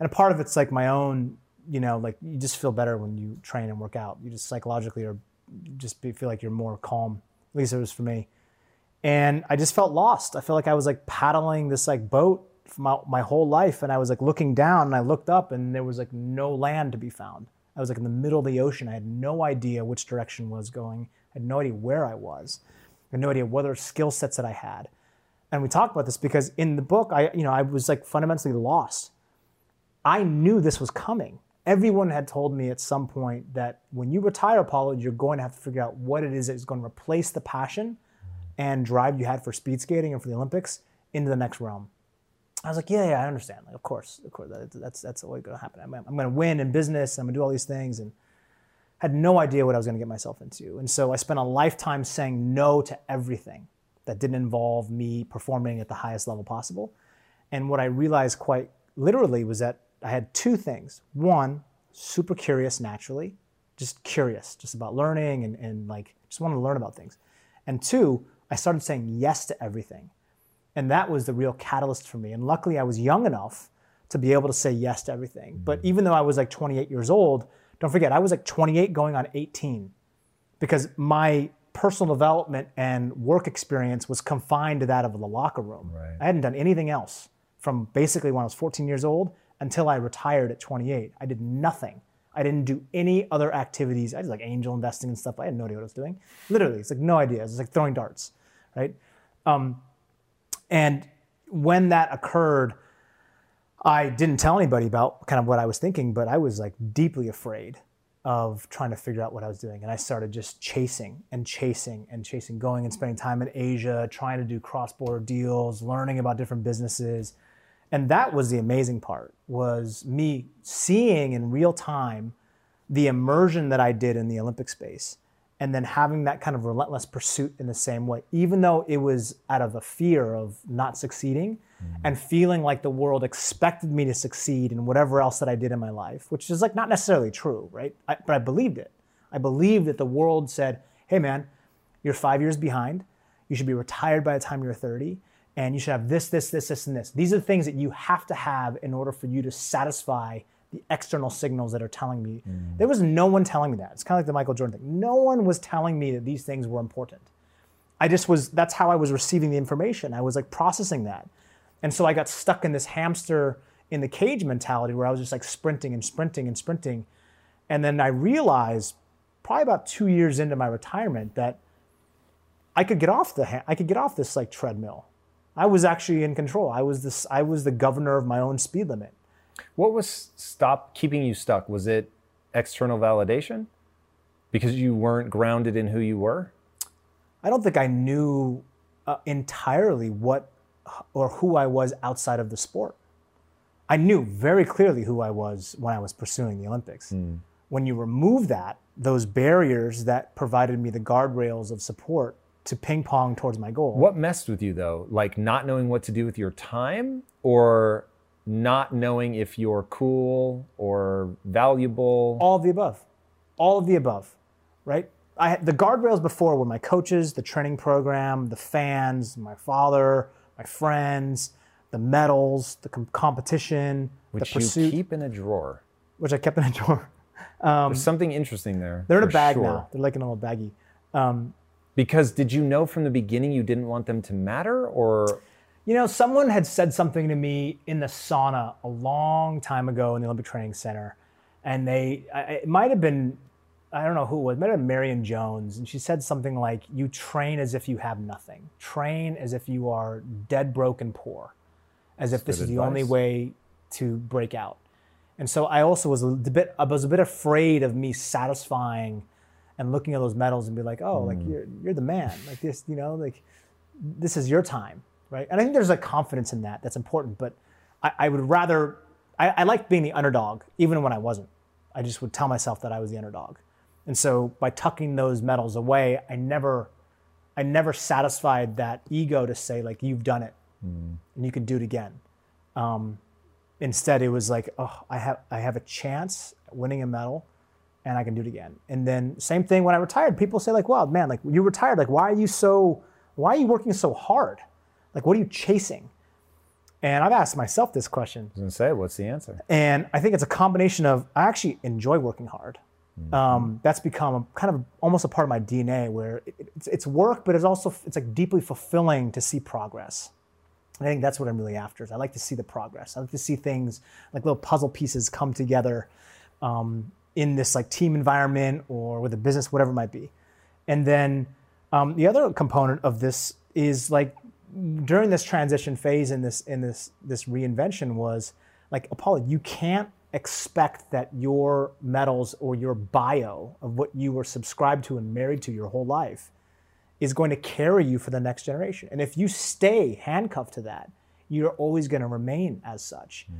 And a part of it's like my own, like you just feel better when you train and work out. You just psychologically feel like you're more calm. At least it was for me. And I just felt lost. I felt like I was like paddling this like boat for my whole life. And I was like looking down and I looked up and there was like no land to be found. I was like in the middle of the ocean. I had no idea which direction was going. I had no idea where I was. I had no idea what other skill sets that I had. And we talked about this because in the book, I was like fundamentally lost. I knew this was coming. Everyone had told me at some point that when you retire, Apollo, you're going to have to figure out what it is that is going to replace the passion and drive you had for speed skating and for the Olympics into the next realm. I was like, yeah, I understand. Like, of course, that's always going to happen. I'm going to win in business. I'm going to do all these things, and had no idea what I was going to get myself into. And so I spent a lifetime saying no to everything that didn't involve me performing at the highest level possible. And what I realized quite literally was that I had two things. One, super curious naturally, just about learning and like just wanted to learn about things. And two, I started saying yes to everything. And that was the real catalyst for me. And luckily I was young enough to be able to say yes to everything. But even though I was like 28 years old, don't forget, I was like 28 going on 18 because my personal development and work experience was confined to that of the locker room. Right. I hadn't done anything else from basically when I was 14 years old until I retired at 28. I did nothing. I didn't do any other activities. I did like angel investing and stuff. I had no idea what I was doing. Literally, it's like no idea. It's like throwing darts, right? And when that occurred, I didn't tell anybody about kind of what I was thinking, but I was like deeply afraid of trying to figure out what I was doing. And I started just chasing, going and spending time in Asia, trying to do cross-border deals, learning about different businesses. And that was the amazing part, was me seeing in real time the immersion that I did in the Olympic space and then having that kind of relentless pursuit in the same way, even though it was out of a fear of not succeeding and feeling like the world expected me to succeed in whatever else that I did in my life, which is like not necessarily true, right? But I believed it. I believed that the world said, hey man, you're 5 years behind. You should be retired by the time you're 30. And you should have this, and this. These are the things that you have to have in order for you to satisfy the external signals that are telling me. There was no one telling me that. It's kind of like the Michael Jordan thing. No one was telling me that these things were important. That's how I was receiving the information. I was like processing that. And so I got stuck in this hamster in the cage mentality where I was just like sprinting. And then I realized probably about 2 years into my retirement that I could get off this like treadmill. I was actually in control. I was the governor of my own speed limit. What was keeping you stuck? Was it external validation? Because you weren't grounded in who you were? I don't think I knew entirely what or who I was outside of the sport. I knew very clearly who I was when I was pursuing the Olympics. Mm. When you remove that, those barriers that provided me the guardrails of support to ping pong towards my goal. What messed with you though? Like not knowing what to do with your time, or not knowing if you're cool or valuable? All of the above. All of the above, right? I had, the guardrails before were my coaches, the training program, the fans, my father, my friends, the medals, the competition, which the pursuit. Which you keep in a drawer. Which I kept in a drawer. There's something interesting there. They're in a bag now. They're like in a little baggie. Because did you know from the beginning you didn't want them to matter, or? You know, someone had said something to me in the sauna a long time ago in the Olympic Training Center. And it might have been, I don't know who it was, it might have been Marion Jones. And she said something like, you train as if you have nothing. Train as if you are dead broke and poor. As if this is the only way to break out. And so I also was a bit afraid of me satisfying and looking at those medals and be like, oh, like you're the man. Like this, you know, like this is your time, right? And I think there's a confidence in that that's important, but I would rather, I liked being the underdog even when I wasn't. I just would tell myself that I was the underdog. And so by tucking those medals away, I never satisfied that ego to say like, you've done it and you can do it again. Instead, it was like, oh, I have a chance at winning a medal and I can do it again. And then same thing when I retired, people say like, wow, man, like you retired. Like, why are you working so hard? Like, what are you chasing? And I've asked myself this question. I was gonna say, what's the answer? And I think it's a combination of, I actually enjoy working hard. Mm-hmm. That's become almost a part of my DNA where it's work, but it's also, it's like deeply fulfilling to see progress. And I think that's what I'm really after, is I like to see the progress. I like to see things like little puzzle pieces come together in this like team environment or with a business, whatever it might be. And then the other component of this is like, during this transition phase and this reinvention was like, Apollo, you can't expect that your medals or your bio of what you were subscribed to and married to your whole life is going to carry you for the next generation. And if you stay handcuffed to that, you're always going to remain as such. Mm.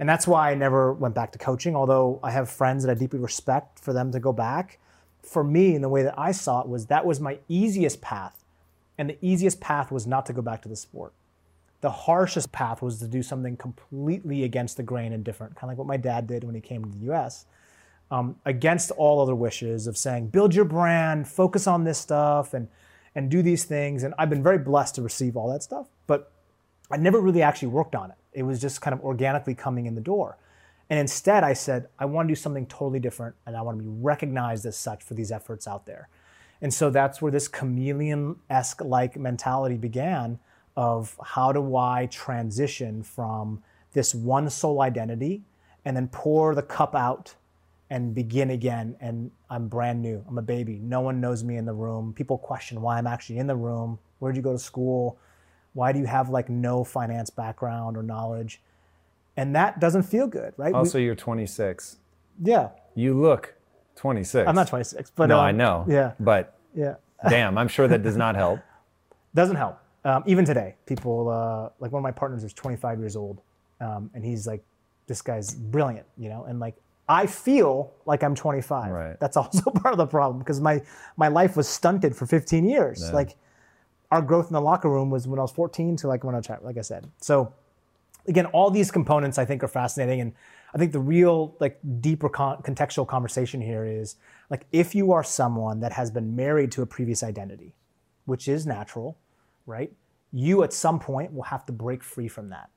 And that's why I never went back to coaching, although I have friends that I deeply respect for them to go back. For me, in the way that I saw it, was that was my easiest path. And the easiest path was not to go back to the sport. The harshest path was to do something completely against the grain and different, kind of like what my dad did when he came to the US, against all other wishes of saying, build your brand, focus on this stuff, and do these things. And I've been very blessed to receive all that stuff, but I never really actually worked on it. It was just kind of organically coming in the door. And instead I said, I want to do something totally different and I want to be recognized as such for these efforts out there. And so that's where this chameleon-esque like mentality began of how do I transition from this one sole identity and then pour the cup out and begin again. And I'm brand new, I'm a baby. No one knows me in the room. People question why I'm actually in the room. Where'd you go to school? Why do you have like no finance background or knowledge? And that doesn't feel good, right? Also, you're 26. Yeah. You look 26. I'm not 26, but no, I know. Yeah, but yeah, damn, I'm sure that does not help. Doesn't help. Even today, people like one of my partners is 25 years old, and he's like, "This guy's brilliant," you know, and like I feel like I'm 25. Right. That's also part of the problem because my life was stunted for 15 years. Yeah. Like our growth in the locker room was when I was 14 to like when I was, like I said. So again, all these components I think are fascinating. And I think the real like deeper contextual conversation here is like, if you are someone that has been married to a previous identity, which is natural, right? You at some point will have to break free from that.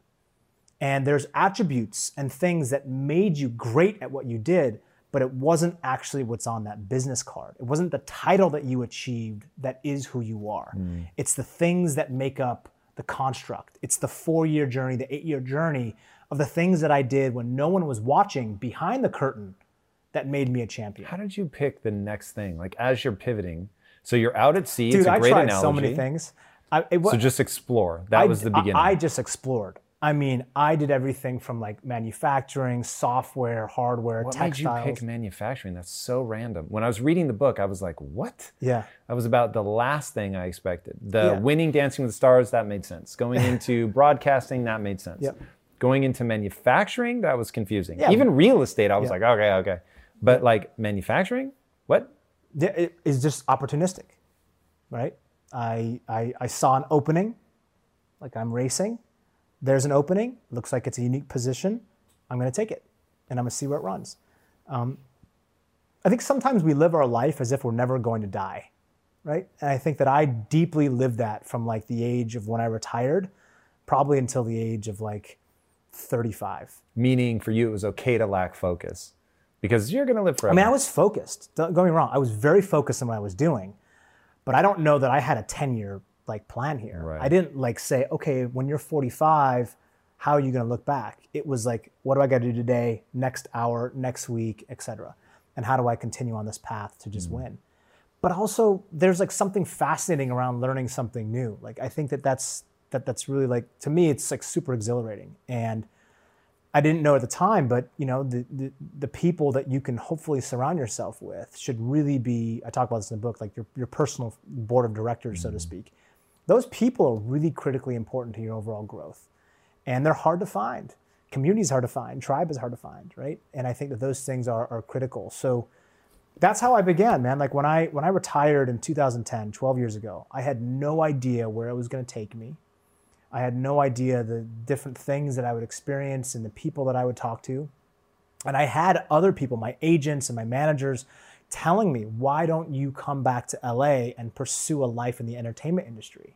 And there's attributes and things that made you great at what you did, but it wasn't actually what's on that business card. It wasn't the title that you achieved that is who you are. Mm. It's the things that make up the construct. It's the 4-year journey, the 8-year journey of the things that I did when no one was watching behind the curtain that made me a champion. How did you pick the next thing? Like as you're pivoting, so you're out at sea, dude, it's a great analogy. Dude, I tried so many things. So just explore, that was the beginning. I just explored. I mean, I did everything from like manufacturing, software, hardware, textiles. What made you pick manufacturing? That's so random. When I was reading the book, I was like, what? Yeah. That was about the last thing I expected. Winning Dancing with the Stars, that made sense. Going into broadcasting, that made sense. Yep. Going into manufacturing, that was confusing. Yeah. Even real estate, I was like, okay. But like manufacturing, what? It is just opportunistic, right? I saw an opening, like I'm racing. There's an opening, looks like it's a unique position. I'm gonna take it and I'm gonna see where it runs. I think sometimes we live our life as if we're never going to die, right? And I think that I deeply lived that from like the age of when I retired, probably until the age of like 35. Meaning for you, it was okay to lack focus because you're gonna live forever. I mean, I was focused, don't get me wrong. I was very focused on what I was doing, but I don't know that I had a 10-year like plan here. Right. I didn't like say, okay, when you're 45, how are you going to look back? It was like, what do I got to do today, next hour, next week, etc. And how do I continue on this path to just win? But also there's like something fascinating around learning something new. Like, I think that that's really like, to me, it's like super exhilarating. And I didn't know at the time, but you know, the people that you can hopefully surround yourself with should really be, I talk about this in the book, like your personal board of directors, so to speak. Those people are really critically important to your overall growth. And they're hard to find. Community is hard to find. Tribe is hard to find, right? And I think that those things are critical. So that's how I began, man. Like when I retired in 2010, 12 years ago, I had no idea where it was going to take me. I had no idea the different things that I would experience and the people that I would talk to. And I had other people, my agents and my managers, telling me, why don't you come back to LA and pursue a life in the entertainment industry?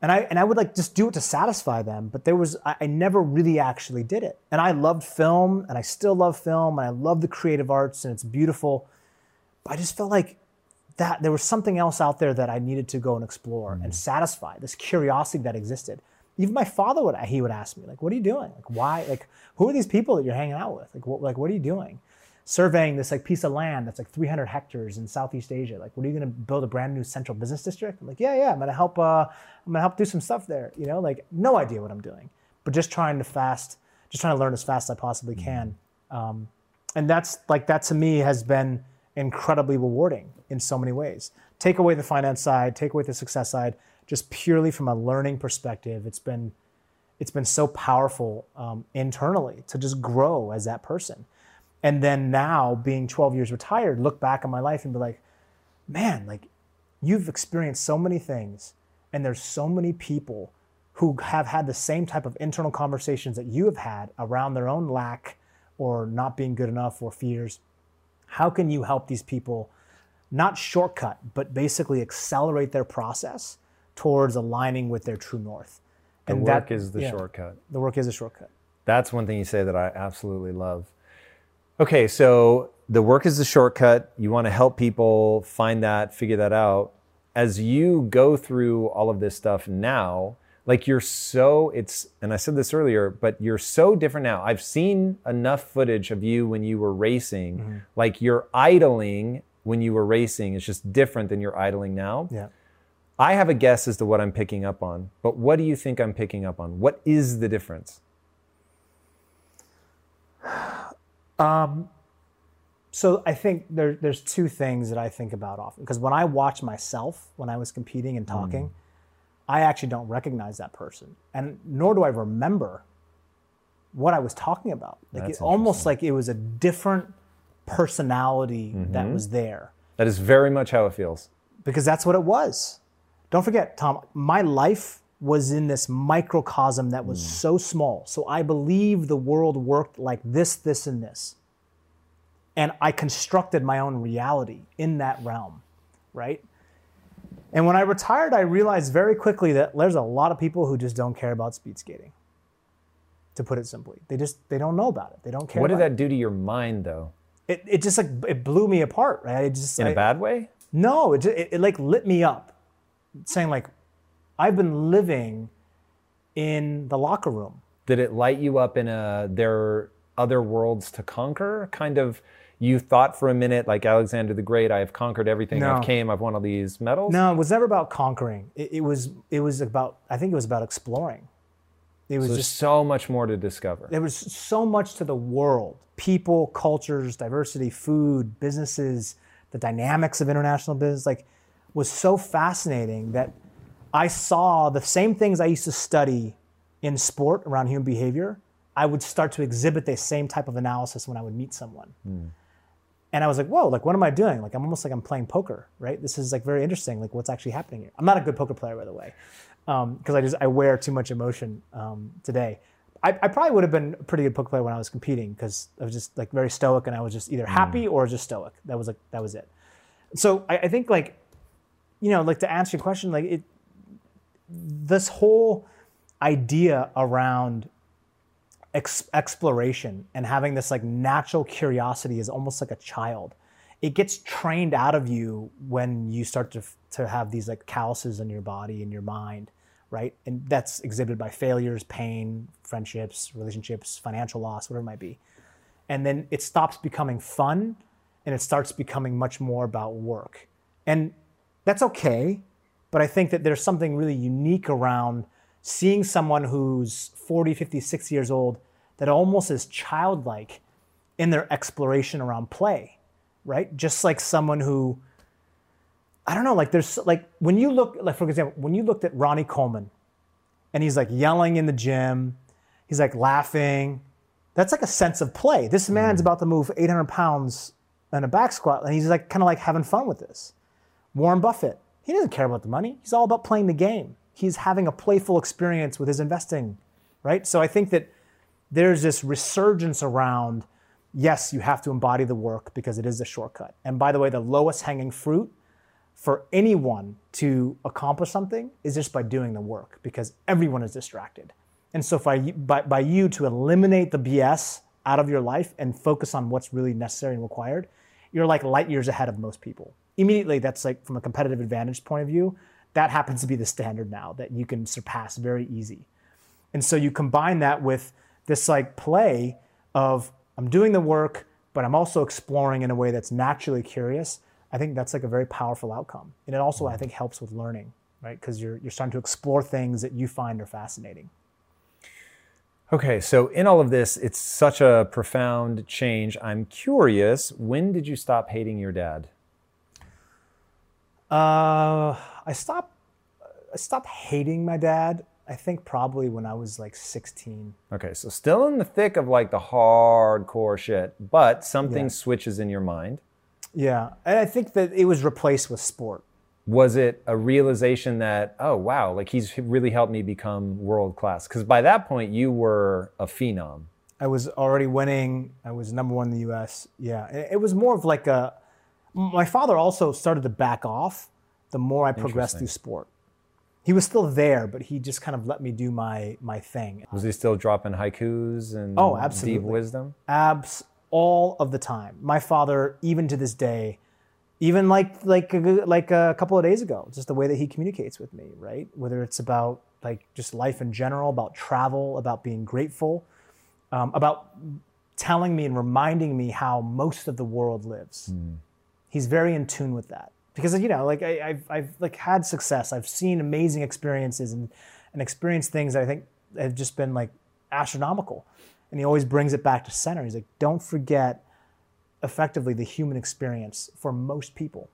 And I would like just do it to satisfy them, but there was, I never really actually did it. And I loved film and I still love film and I love the creative arts and it's beautiful. But I just felt like that there was something else out there that I needed to go and explore and satisfy this curiosity that existed. Even my father would ask me, like, what are you doing? Like, why, like, who are these people that you're hanging out with? Like, what are you doing? Surveying this like piece of land that's like 300 hectares in Southeast Asia. Like, what are you gonna build a brand new central business district? I'm like, yeah, I'm gonna help do some stuff there. You know, like no idea what I'm doing, but just trying to learn as fast as I possibly can. And that's like, that to me has been incredibly rewarding in so many ways. Take away the finance side, take away the success side, just purely from a learning perspective, it's been so powerful internally to just grow as that person. And then now being 12 years retired, look back on my life and be like, man, like you've experienced so many things and there's so many people who have had the same type of internal conversations that you have had around their own lack or not being good enough or fears. How can you help these people not shortcut, but basically accelerate their process towards aligning with their true north? And work is the shortcut. The work is a shortcut. That's one thing you say that I absolutely love. Okay, so the work is the shortcut. You want to help people find that, figure that out. As you go through all of this stuff now, like and I said this earlier, but you're so different now. I've seen enough footage of you when you were racing, like your idling when you were racing is just different than your idling now. Yeah. I have a guess as to what I'm picking up on, but what do you think I'm picking up on? What is the difference? So I think there's two things that I think about often, because when I watch myself, when I was competing and talking, I actually don't recognize that person, and nor do I remember what I was talking about. Like it's almost like it was a different personality that was there. That is very much how it feels. Because that's what it was. Don't forget, Tom, my life was in this microcosm that was so small. So I believe the world worked like this, this, and this. And I constructed my own reality in that realm, right? And when I retired, I realized very quickly that there's a lot of people who just don't care about speed skating, to put it simply. They don't know about it. They don't care about it. What did that do to your mind though? It just like, it blew me apart, right? In a bad way? No, it like lit me up, saying like, I've been living in the locker room. Did it light you up in there are other worlds to conquer? Kind of, you thought for a minute, like Alexander the Great, I have conquered everything. No. I've won all these medals. No, it was never about conquering. It was about, I think it was about exploring. There was just so much more to discover. There was so much to the world. People, cultures, diversity, food, businesses, the dynamics of international business, like, was so fascinating that I saw the same things I used to study in sport around human behavior. I would start to exhibit the same type of analysis when I would meet someone. Mm. And I was like, whoa, like, what am I doing? Like, I'm almost like I'm playing poker, right? This is like very interesting, like what's actually happening here. I'm not a good poker player, by the way, because I wear too much emotion today. I probably would have been a pretty good poker player when I was competing because I was just like very stoic, and I was just either happy or just stoic. That was it. So I think, like, you know, like, to answer your question, like, this whole idea around exploration and having this like natural curiosity is almost like a child. It gets trained out of you when you start to have these like calluses in your body and your mind, right? And that's exhibited by failures, pain, friendships, relationships, financial loss, whatever it might be. And then it stops becoming fun and it starts becoming much more about work. And that's okay, but I think that there's something really unique around seeing someone who's 40, 50, 60 years old that almost is childlike in their exploration around play, right? Just like someone who, I don't know, like, there's like, when you look, like, for example, when you looked at Ronnie Coleman and he's like yelling in the gym, he's like laughing, that's like a sense of play. This man's about to move 800 pounds in a back squat and he's like kind of like having fun with this. Warren Buffett, he doesn't care about the money. He's all about playing the game. He's having a playful experience with his investing, right? So I think that there's this resurgence around, yes, you have to embody the work because it is a shortcut. And by the way, the lowest hanging fruit for anyone to accomplish something is just by doing the work, because everyone is distracted. And so by you to eliminate the BS out of your life and focus on what's really necessary and required, you're like light years ahead of most people. Immediately, that's like, from a competitive advantage point of view, that happens to be the standard now that you can surpass very easy. And so you combine that with this like play of, I'm doing the work, but I'm also exploring in a way that's naturally curious. I think that's like a very powerful outcome. And it also, I think, helps with learning, right? Because you're starting to explore things that you find are fascinating. Okay, so in all of this, it's such a profound change. I'm curious, when did you stop hating your dad? I stopped hating my dad, I think, probably when I was like 16. Okay, so still in the thick of like the hardcore shit, but something switches in your mind. Yeah, and I think that it was replaced with sport. Was it a realization that, oh wow, like, he's really helped me become world class? Because by that point you were a phenom. I was already winning. I was number one in the US. Yeah, it was more of like a, my father also started to back off the more I progressed through sport. He was still there, but he just kind of let me do my thing. Was he still dropping haikus and deep wisdom? All of the time. My father, even to this day, even like a couple of days ago, just the way that he communicates with me, right? Whether it's about like just life in general, about travel, about being grateful, about telling me and reminding me how most of the world lives. Mm. He's very in tune with that, because, you know, like, I've like had success. I've seen amazing experiences and experienced things that I think have just been like astronomical. And he always brings it back to center. He's like, don't forget effectively the human experience for most people.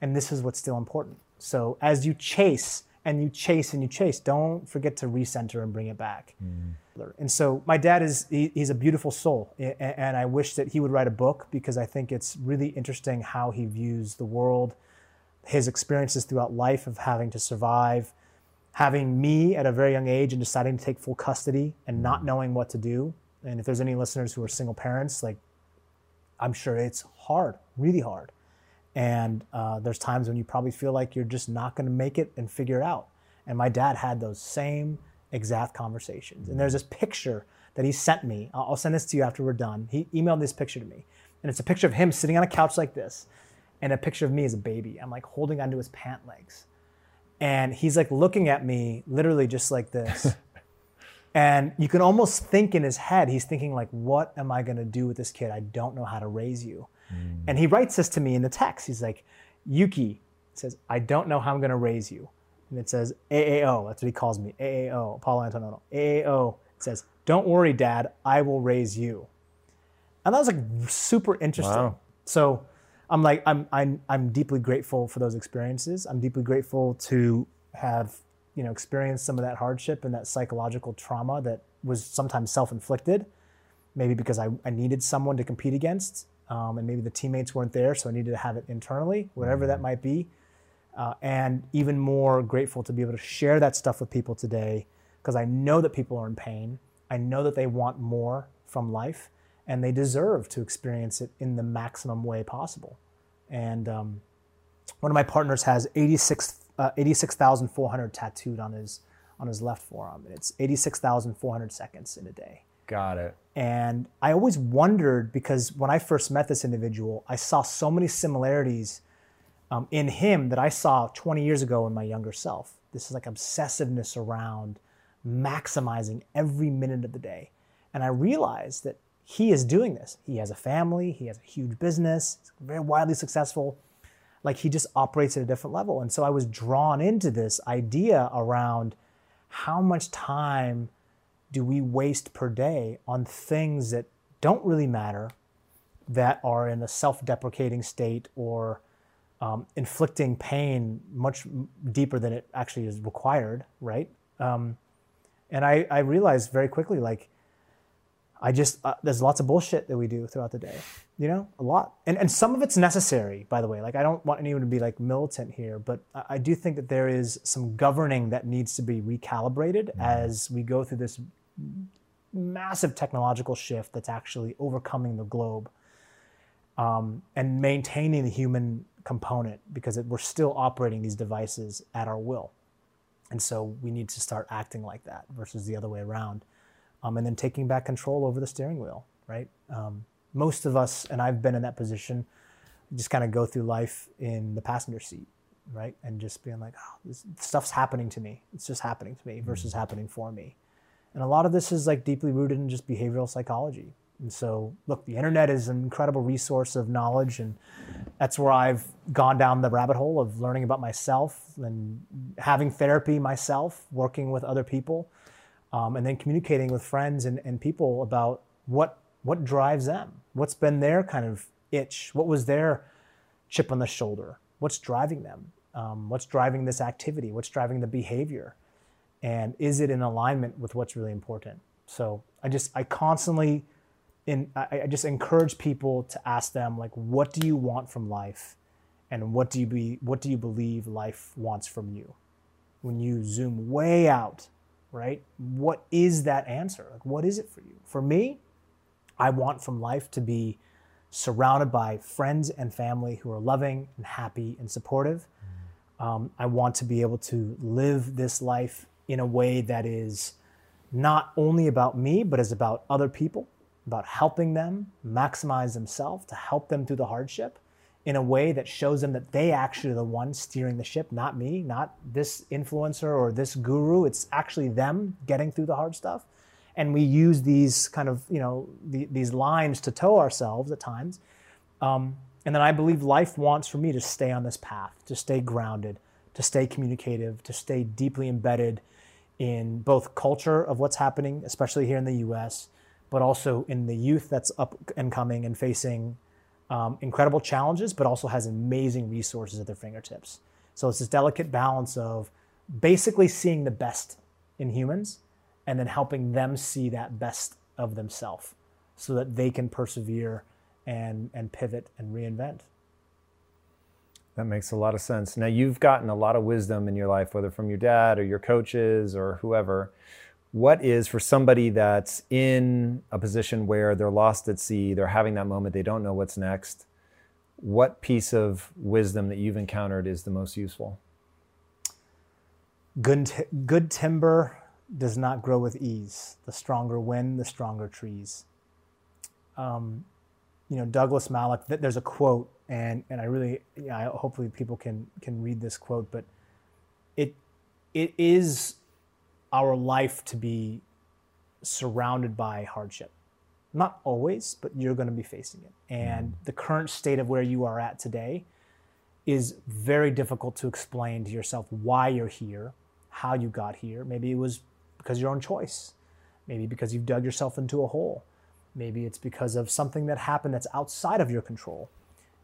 And this is what's still important. So as you chase and you chase and you chase, don't forget to recenter and bring it back. Mm. And so my dad is, he's a beautiful soul. And I wish that he would write a book, because I think it's really interesting how he views the world, his experiences throughout life of having to survive, having me at a very young age and deciding to take full custody and not knowing what to do. And if there's any listeners who are single parents, like, I'm sure it's hard, really hard. And there's times when you probably feel like you're just not going to make it and figure it out. And my dad had those same exact conversations. And there's this picture that he sent me. I'll send this to you after we're done. He emailed this picture to me. And it's a picture of him sitting on a couch like this, and a picture of me as a baby. I'm like holding onto his pant legs. And he's like looking at me literally just like this. And you can almost think in his head, he's thinking like, what am I going to do with this kid? I don't know how to raise you. And he writes this to me in the text. He's like, Yuki, says, I don't know how I'm going to raise you. and it says AAO. That's what he calls me, AAO, Apollo Antonello. AAO says, "Don't worry, Dad, I will raise you." And that was like super interesting. Wow. So I'm like, I'm deeply grateful for those experiences. I'm deeply grateful to have, you know, experienced some of that hardship and that psychological trauma that was sometimes self-inflicted, maybe because I needed someone to compete against, and maybe the teammates weren't there, so I needed to have it internally, whatever that might be. And even more grateful to be able to share that stuff with people today, because I know that people are in pain. I know that they want more from life, and they deserve to experience it in the maximum way possible. And one of my partners has 86,400 tattooed on his left forearm. It's 86,400 seconds in a day. Got it. And I always wondered, because when I first met this individual, I saw so many similarities in him that I saw 20 years ago in my younger self. This is like obsessiveness around maximizing every minute of the day. And I realized that he is doing this. He has a family, he has a huge business, he's very widely successful. Like, he just operates at a different level. And so I was drawn into this idea around how much time do we waste per day on things that don't really matter, that are in a self-deprecating state or inflicting pain much deeper than it actually is required, right? And I realized very quickly, like, there's lots of bullshit that we do throughout the day, you know, a lot. And some of it's necessary, by the way. Like, I don't want anyone to be like militant here, but I do think that there is some governing that needs to be recalibrated as we go through this massive technological shift that's actually overcoming the globe, and maintaining the human component, because we're still operating these devices at our will. And so we need to start acting like that versus the other way around. And then taking back control over the steering wheel, right? Most of us, and I've been in that position, just kind of go through life in the passenger seat, right? And just being like, oh, this stuff's happening to me. It's just happening to me versus happening for me. And a lot of this is like deeply rooted in just behavioral psychology. And so, look, the internet is an incredible resource of knowledge, and that's where I've gone down the rabbit hole of learning about myself and having therapy myself, working with other people. And then communicating with friends and people about what drives them, what's been their kind of itch, what was their chip on the shoulder, what's driving them, what's driving this activity, what's driving the behavior, and is it in alignment with what's really important? So I just encourage people to ask them, like, what do you want from life, and what do you believe life wants from you? When you zoom way out, right? What is that answer? Like, what is it for you? For me, I want from life to be surrounded by friends and family who are loving and happy and supportive. I want to be able to live this life in a way that is not only about me, but is about other people, about helping them maximize themselves, to help them through the hardship in a way that shows them that they actually are the ones steering the ship, not me, not this influencer or this guru. It's actually them getting through the hard stuff. And we use these kind of, you know, these lines to tow ourselves at times. And then I believe life wants for me to stay on this path, to stay grounded, to stay communicative, to stay deeply embedded in both culture of what's happening, especially here in the US, but also in the youth that's up and coming and facing incredible challenges, but also has amazing resources at their fingertips. So it's this delicate balance of basically seeing the best in humans and then helping them see that best of themselves so that they can persevere and pivot and reinvent. That makes a lot of sense. Now, you've gotten a lot of wisdom in your life, whether from your dad or your coaches or whoever. What is, for somebody that's in a position where they're lost at sea, they're having that moment, they don't know what's next, what piece of wisdom that you've encountered is the most useful? Good timber does not grow with ease. The stronger wind, the stronger trees. You know, Douglas Malick, there's a quote, and I really, you know, hopefully people can read this quote, but it is our life to be surrounded by hardship. Not always, but you're going to be facing it. And the current state of where you are at today is very difficult to explain to yourself why you're here, how you got here. Maybe it was because of your own choice. Maybe because you've dug yourself into a hole. Maybe it's because of something that happened that's outside of your control.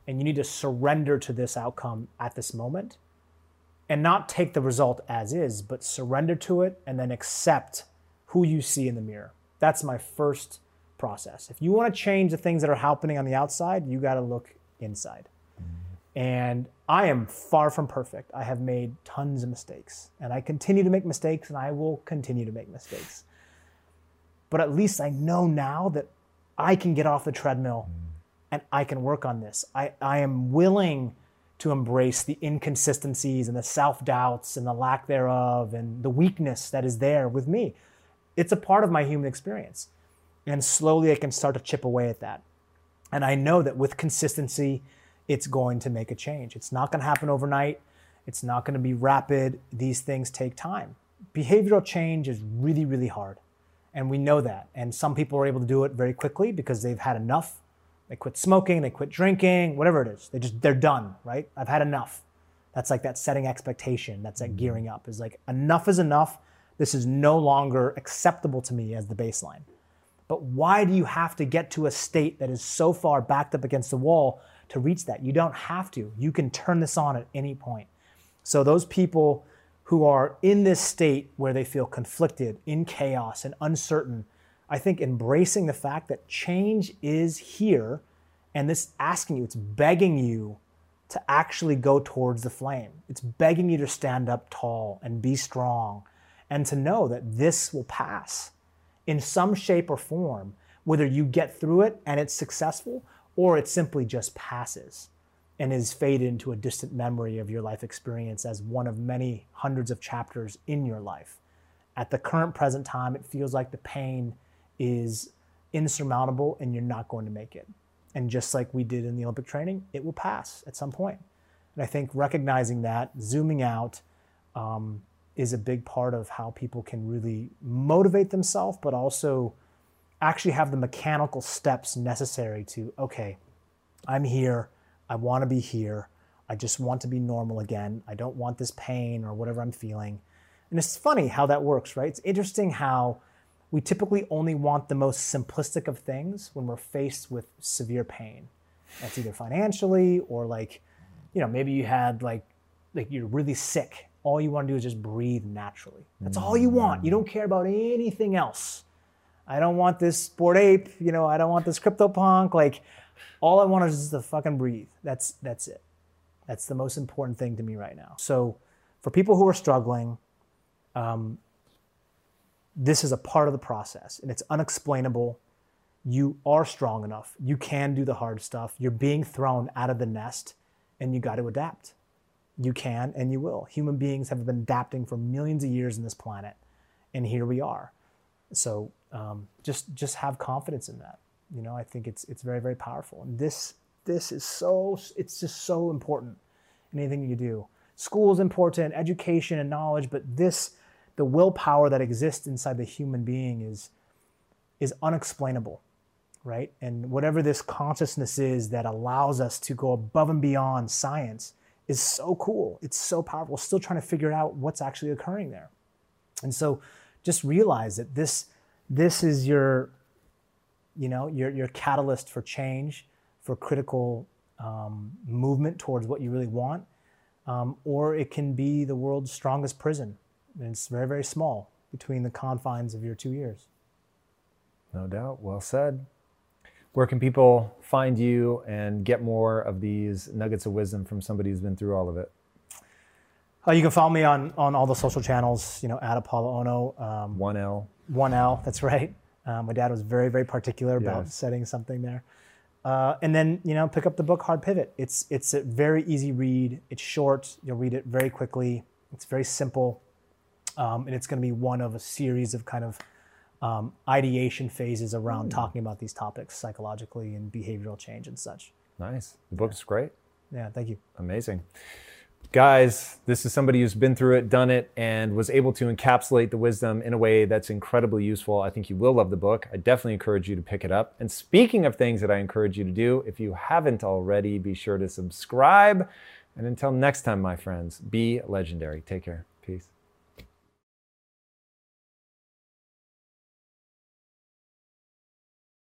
And you need to surrender to this outcome at this moment and not take the result as is, but surrender to it and then accept who you see in the mirror. That's my first process. If you want to change the things that are happening on the outside, you got to look inside. And I am far from perfect. I have made tons of mistakes, and I continue to make mistakes, and I will continue to make mistakes. But at least I know now that I can get off the treadmill and I can work on this. I am willing to embrace the inconsistencies and the self-doubts and the lack thereof and the weakness that is there with me. It's a part of my human experience. And slowly I can start to chip away at that. And I know that with consistency, it's going to make a change. It's not going to happen overnight. It's not going to be rapid. These things take time. Behavioral change is really, really hard. And we know that. And some people are able to do it very quickly because they've had enough. They quit smoking, they quit drinking, whatever it is. They're done, right? I've had enough. That's like that setting expectation. That's that gearing up. Is like, enough is enough. This is no longer acceptable to me as the baseline. But why do you have to get to a state that is so far backed up against the wall to reach that? You don't have to. You can turn this on at any point. So those people who are in this state where they feel conflicted, in chaos and uncertain, I think embracing the fact that change is here, and this asking you, it's begging you to actually go towards the flame. It's begging you to stand up tall and be strong and to know that this will pass in some shape or form, whether you get through it and it's successful or it simply just passes and is faded into a distant memory of your life experience as one of many hundreds of chapters in your life. At the current present time, it feels like the pain is insurmountable and you're not going to make it. And just like we did in the Olympic training, it will pass at some point. And I think recognizing that, zooming out, is a big part of how people can really motivate themselves, but also actually have the mechanical steps necessary to, okay, I'm here. I want to be here. I just want to be normal again. I don't want this pain or whatever I'm feeling. And it's funny how that works, right? It's interesting how we typically only want the most simplistic of things when we're faced with severe pain. That's either financially or like, you know, maybe you had like you're really sick. All you want to do is just breathe naturally. That's all you want. You don't care about anything else. I don't want this Sport Ape, you know, I don't want this CryptoPunk. Like, all I want is just to fucking breathe. That's it. That's the most important thing to me right now. So for people who are struggling, this is a part of the process and it's unexplainable. You are strong enough. You can do the hard stuff. You're being thrown out of the nest and you got to adapt. You can and you will. Human beings have been adapting for millions of years on this planet and here we are. So just have confidence in that. You know, I think it's very, very powerful. And this is so, it's just so important in anything you do. School is important, education and knowledge, but this, the willpower that exists inside the human being is unexplainable, right? And whatever this consciousness is that allows us to go above and beyond science is so cool. It's so powerful. We're still trying to figure out what's actually occurring there. And so just realize that this is your, you know, your catalyst for change, for critical movement towards what you really want. Or it can be the world's strongest prison. And it's very, very small between the confines of your 2 years. No doubt. Well said. Where can people find you and get more of these nuggets of wisdom from somebody who's been through all of it? You can follow me on all the social channels, you know, at Apolo Ohno. 1L. 1L, that's right. My dad was very, very particular about setting something there. And then, you know, pick up the book Hard Pivot. It's a very easy read. It's short. You'll read it very quickly. It's very simple. And it's going to be one of a series of kind of ideation phases around talking about these topics psychologically and behavioral change and such. Nice. The book's great. Yeah, thank you. Amazing. Guys, this is somebody who's been through it, done it, and was able to encapsulate the wisdom in a way that's incredibly useful. I think you will love the book. I definitely encourage you to pick it up. And speaking of things that I encourage you to do, if you haven't already, be sure to subscribe. And until next time, my friends, be legendary. Take care. Peace.